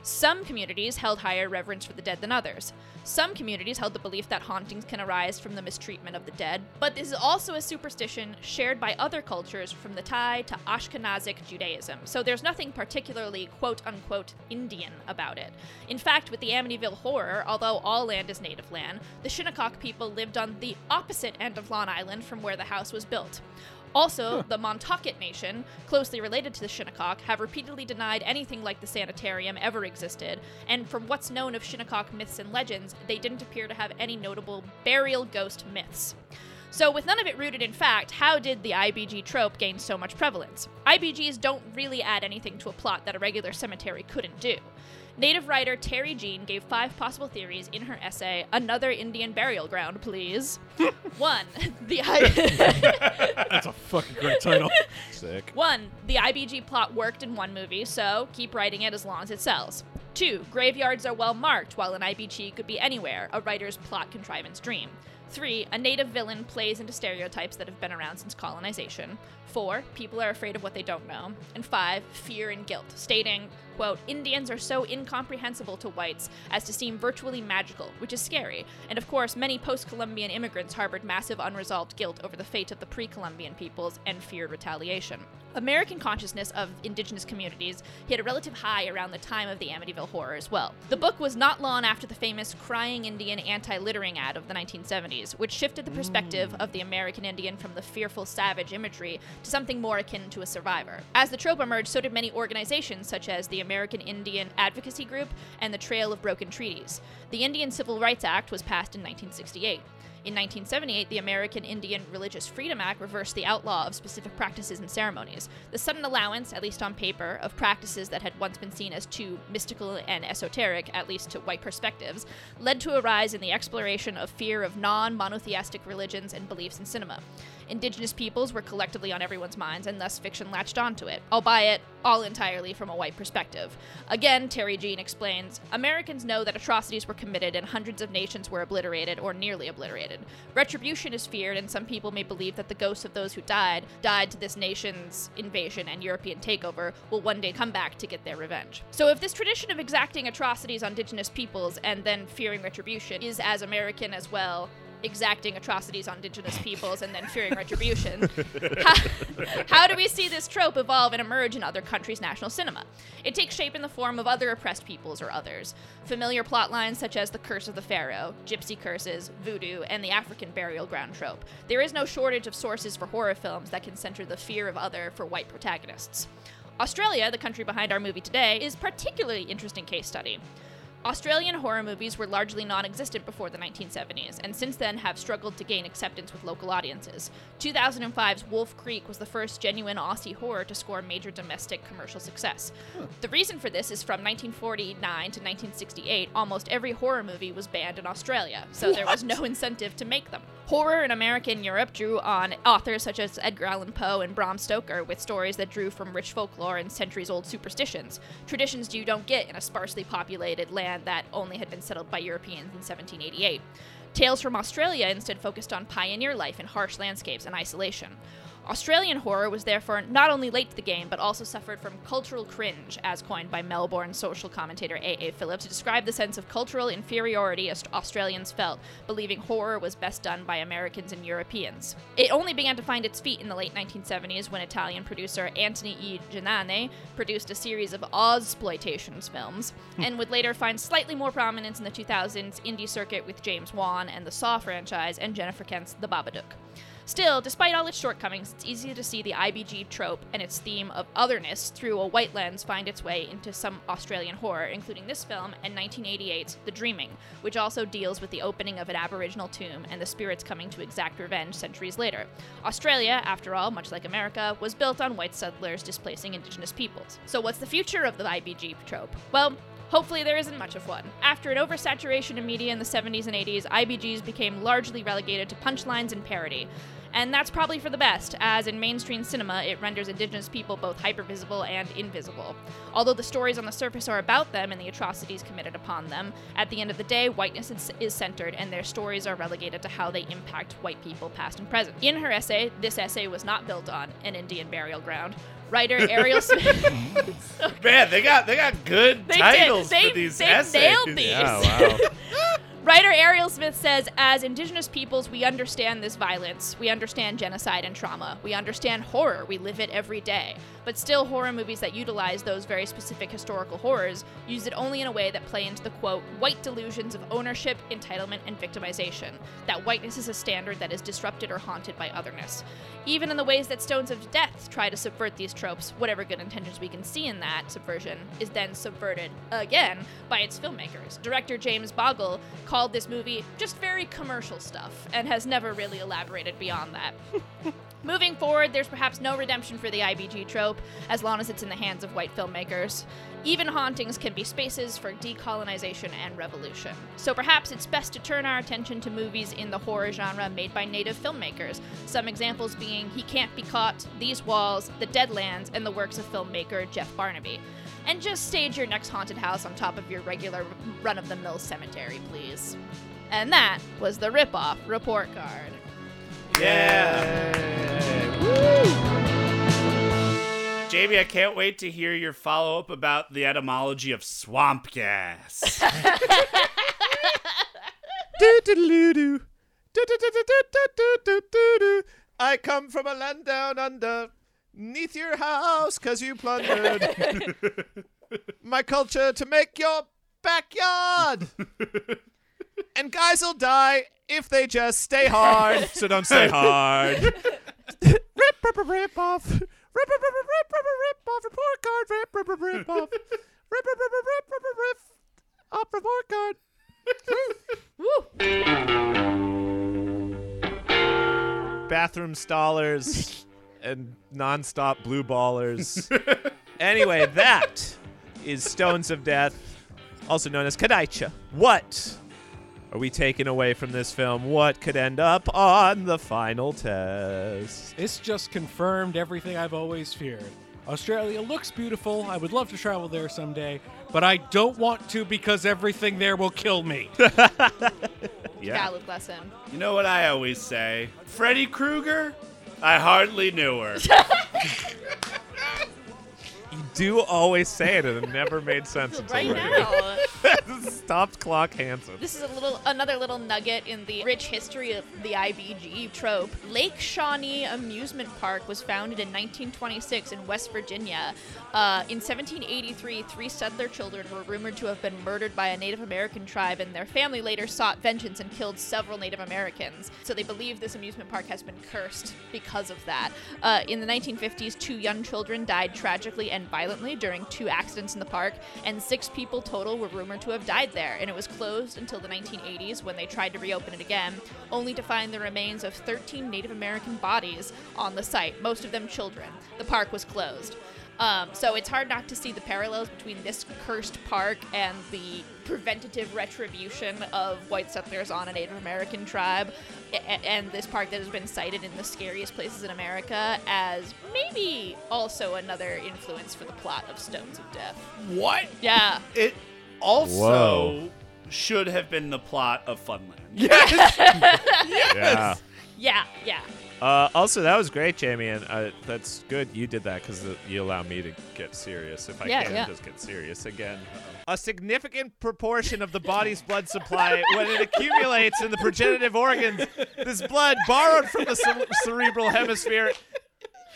Some communities held higher reverence for the dead than others. Some communities held the belief that hauntings can arise from the mistreatment of the dead, but this is also a superstition shared by other cultures from the Thai to Ashkenazic Judaism, so there's nothing particularly quote-unquote Indian about it. In fact, with the Amityville Horror, although all land is native land, the Shinnecock people lived on the opposite end of Long Island from where the house was built. Also, huh. the Montaukett Nation, closely related to the Shinnecock, have repeatedly denied anything like the sanitarium ever existed, and from what's known of Shinnecock myths and legends, they didn't appear to have any notable burial ghost myths. So with none of it rooted in fact, how did the I B G trope gain so much prevalence? I B Gs don't really add anything to a plot that a regular cemetery couldn't do. Native writer Terry Jean gave five possible theories in her essay, Another Indian Burial Ground, Please. One, the I- That's a fucking great title. Sick. One, the I B G plot worked in one movie, so keep writing it as long as it sells. Two, graveyards are well marked, while an I B G could be anywhere, a writer's plot contrivance dream. Three, a native villain plays into stereotypes that have been around since colonization. Four, people are afraid of what they don't know. And five, fear and guilt, stating, quote, Indians are so incomprehensible to whites as to seem virtually magical, which is scary. And of course, many post-Columbian immigrants harbored massive unresolved guilt over the fate of the pre-Columbian peoples and feared retaliation. American consciousness of indigenous communities hit a relative high around the time of the Amityville Horror as well. The book was not long after the famous Crying Indian anti-littering ad of the nineteen seventies, which shifted the perspective mm. of the American Indian from the fearful savage imagery to something more akin to a survivor. As the trope emerged, so did many organizations such as the American Indian Advocacy Group and the Trail of Broken Treaties. The Indian Civil Rights Act was passed in nineteen sixty-eight. In nineteen seventy-eight, the American Indian Religious Freedom Act reversed the outlaw of specific practices and ceremonies. The sudden allowance, at least on paper, of practices that had once been seen as too mystical and esoteric, at least to white perspectives, led to a rise in the exploration of fear of non-monotheistic religions and beliefs in cinema. Indigenous peoples were collectively on everyone's minds, and thus fiction latched onto it, albeit all entirely from a white perspective. Again, Terry Jean explains, Americans know that atrocities were committed and hundreds of nations were obliterated or nearly obliterated. Retribution is feared, and some people may believe that the ghosts of those who died, died to this nation's invasion and European takeover, will one day come back to get their revenge. So if this tradition of exacting atrocities on indigenous peoples and then fearing retribution is as American as well, exacting atrocities on indigenous peoples and then fearing retribution. How, how do we see this trope evolve and emerge in other countries' national cinema? It takes shape in the form of other oppressed peoples or others. Familiar plot lines such as the Curse of the Pharaoh, Gypsy Curses, Voodoo, and the African Burial Ground trope. There is no shortage of sources for horror films that can center the fear of other for white protagonists. Australia, the country behind our movie today, is a particularly interesting case study. Australian horror movies were largely non-existent before the nineteen seventies, and since then have struggled to gain acceptance with local audiences. two thousand five's Wolf Creek was the first genuine Aussie horror to score major domestic commercial success. Huh. The reason for this is from nineteen forty-nine to nineteen sixty-eight, almost every horror movie was banned in Australia, so what? There was no incentive to make them. Horror in America and Europe drew on authors such as Edgar Allan Poe and Bram Stoker with stories that drew from rich folklore and centuries-old superstitions, traditions you don't get in a sparsely populated land that only had been settled by Europeans in seventeen eighty-eight. Tales from Australia instead focused on pioneer life in harsh landscapes and isolation. Australian horror was therefore not only late to the game, but also suffered from cultural cringe, as coined by Melbourne social commentator A A Phillips, to describe the sense of cultural inferiority Australians felt, believing horror was best done by Americans and Europeans. It only began to find its feet in the late nineteen seventies when Italian producer Anthony E. Giannane produced a series of Ozploitation films, and would later find slightly more prominence in the two thousands indie circuit with James Wan and the Saw franchise and Jennifer Kent's The Babadook. Still, despite all its shortcomings, it's easy to see the I B G trope and its theme of otherness through a white lens find its way into some Australian horror, including this film and nineteen eighty-eight's The Dreaming, which also deals with the opening of an Aboriginal tomb and the spirits coming to exact revenge centuries later. Australia, after all, much like America, was built on white settlers displacing indigenous peoples. So what's the future of the I B G trope? Well, hopefully there isn't much of one. After an oversaturation of media in the seventies and eighties, I B Gs became largely relegated to punchlines and parody. And that's probably for the best, as in mainstream cinema, it renders indigenous people both hypervisible and invisible. Although the stories on the surface are about them and the atrocities committed upon them, at the end of the day, whiteness is, is centered, and their stories are relegated to how they impact white people past and present. In her essay, This Essay Was Not Built on an Indian Burial Ground, writer Ariel Smith... Okay. Man, they got they got good they titles they, for these they essays. They nailed these. Yeah, wow. Writer Ariel Smith says, as indigenous peoples, we understand this violence. We understand genocide and trauma. We understand horror. We live it every day. But still, horror movies that utilize those very specific historical horrors use it only in a way that play into the, quote, white delusions of ownership, entitlement, and victimization. That whiteness is a standard that is disrupted or haunted by otherness. Even in the ways that Stones of Death try to subvert these tropes, whatever good intentions we can see in that subversion is then subverted, again, by its filmmakers. Director James Bogle called this movie just very commercial stuff, and has never really elaborated beyond that. Moving forward, there's perhaps no redemption for the I B G trope, as long as it's in the hands of white filmmakers. Even hauntings can be spaces for decolonization and revolution. So perhaps it's best to turn our attention to movies in the horror genre made by Native filmmakers, some examples being He Can't Be Caught, These Walls, The Deadlands, and the works of filmmaker Jeff Barnaby. And just stage your next haunted house on top of your regular run-of-the-mill cemetery, please. And that was the Ripoff Report Card. Yeah. yeah. Woo. Jamie, I can't wait to hear your follow-up about the etymology of swamp gas. Do-do-do-do. Do-do-do-do-do-do-do-do. I come from a land down under, neath your house, 'cause you plundered. My culture to make your backyard. And guys'll die if they just stay hard. So don't stay hard. Rip, rip, rip, rip off. Rip, rip, rip, rip, rip off. Report card. Rip, rip, rip, rip off. Rip, rip, rip, rip, rip, rip off. Report card. Woo. Bathroom stallers and non-stop blue ballers. Anyway, that is Stones of Death, also known as Kadaicha. What are we taking away from this film? What could end up on the final test? It's just confirmed everything I've always feared. Australia looks beautiful. I would love to travel there someday, but I don't want to because everything there will kill me. Yeah. Valid lesson. You know what I always say? Freddy Krueger? I hardly knew her. You do always say it, and it never made sense until right now. Stopped clock Hanson. This is a little, another little nugget in the rich history of the I B G trope. Lake Shawnee Amusement Park was founded in nineteen twenty-six in West Virginia. Uh, in seventeen eighty-three, three settler children were rumored to have been murdered by a Native American tribe, and their family later sought vengeance and killed several Native Americans. So they believe this amusement park has been cursed because of that. Uh, in the nineteen fifties, two young children died tragically and violently during two accidents in the park, and six people total were rumored to have died there, and it was closed until the nineteen eighties when they tried to reopen it again, only to find the remains of thirteen Native American bodies on the site, most of them children. The park was closed. Um, so it's hard not to see the parallels between this cursed park and the preventative retribution of white settlers on a Native American tribe, and this park that has been cited in the scariest places in America as maybe also another influence for the plot of Stones of Death. What? Yeah. It also Whoa. should have been the plot of Funland. Yes! Yes! Yeah. yeah, yeah. Uh, also, that was great, Jamie, and uh, that's good you did that because you allow me to get serious. If I yeah, can yeah. just get serious again. Uh-oh. A significant proportion of the body's blood supply, when it accumulates in the progenitive organs, this blood borrowed from the ce- cerebral hemisphere.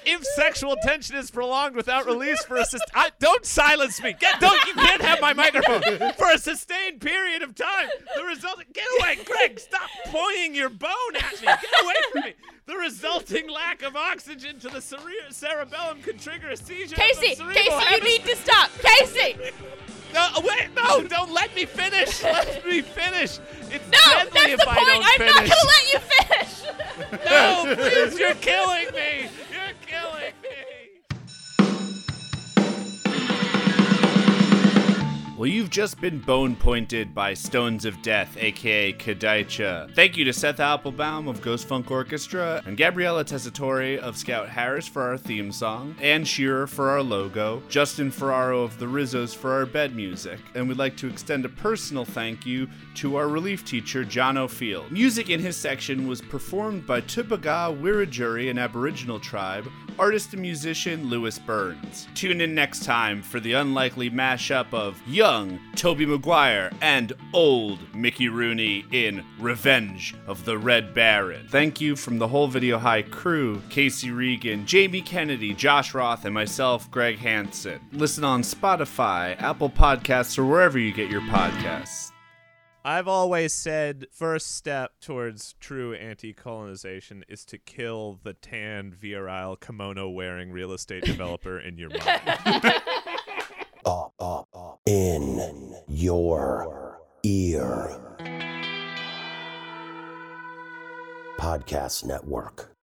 If sexual tension is prolonged without release for a sust- I, don't silence me. Get, don't you can't have my microphone for a sustained period of time. The result. Get away, Greg. Stop pointing your bone at me. Get away from me. The resulting lack of oxygen to the cere- cerebellum could trigger a seizure. Casey, Casey, hemisphere. You need to stop, Casey. No, wait, no, don't let me finish. Let me finish. It's no, deadly if I point. don't I'm finish. No, that's the point. I'm not gonna let you finish. No, please, you're killing me. You're killing me. Well, you've just been bone pointed by Stones of Death, aka Kadaicha. Thank you to Seth Applebaum of Ghost Funk Orchestra and Gabriella Tessitore of Scout Harris for our theme song, Ann Shearer for our logo, Justin Ferraro of the Rizzos for our bed music, and we'd like to extend a personal thank you to our relief teacher, John O'Field. Music in his section was performed by Tupaga Wiradjuri, an Aboriginal tribe, artist and musician Lewis Burns. Tune in next time for the unlikely mashup of young Toby Maguire and old Mickey Rooney in Revenge of the Red Baron. Thank you from the whole Video High crew, Casey Regan, Jamie Kennedy, Josh Roth, and myself, Greg Hansen. Listen on Spotify, Apple Podcasts, or wherever you get your podcasts. I've always said first step towards true anti-colonization is to kill the tan, virile, kimono-wearing real estate developer in your mind. Up, up, up. In your ear. Podcast Network.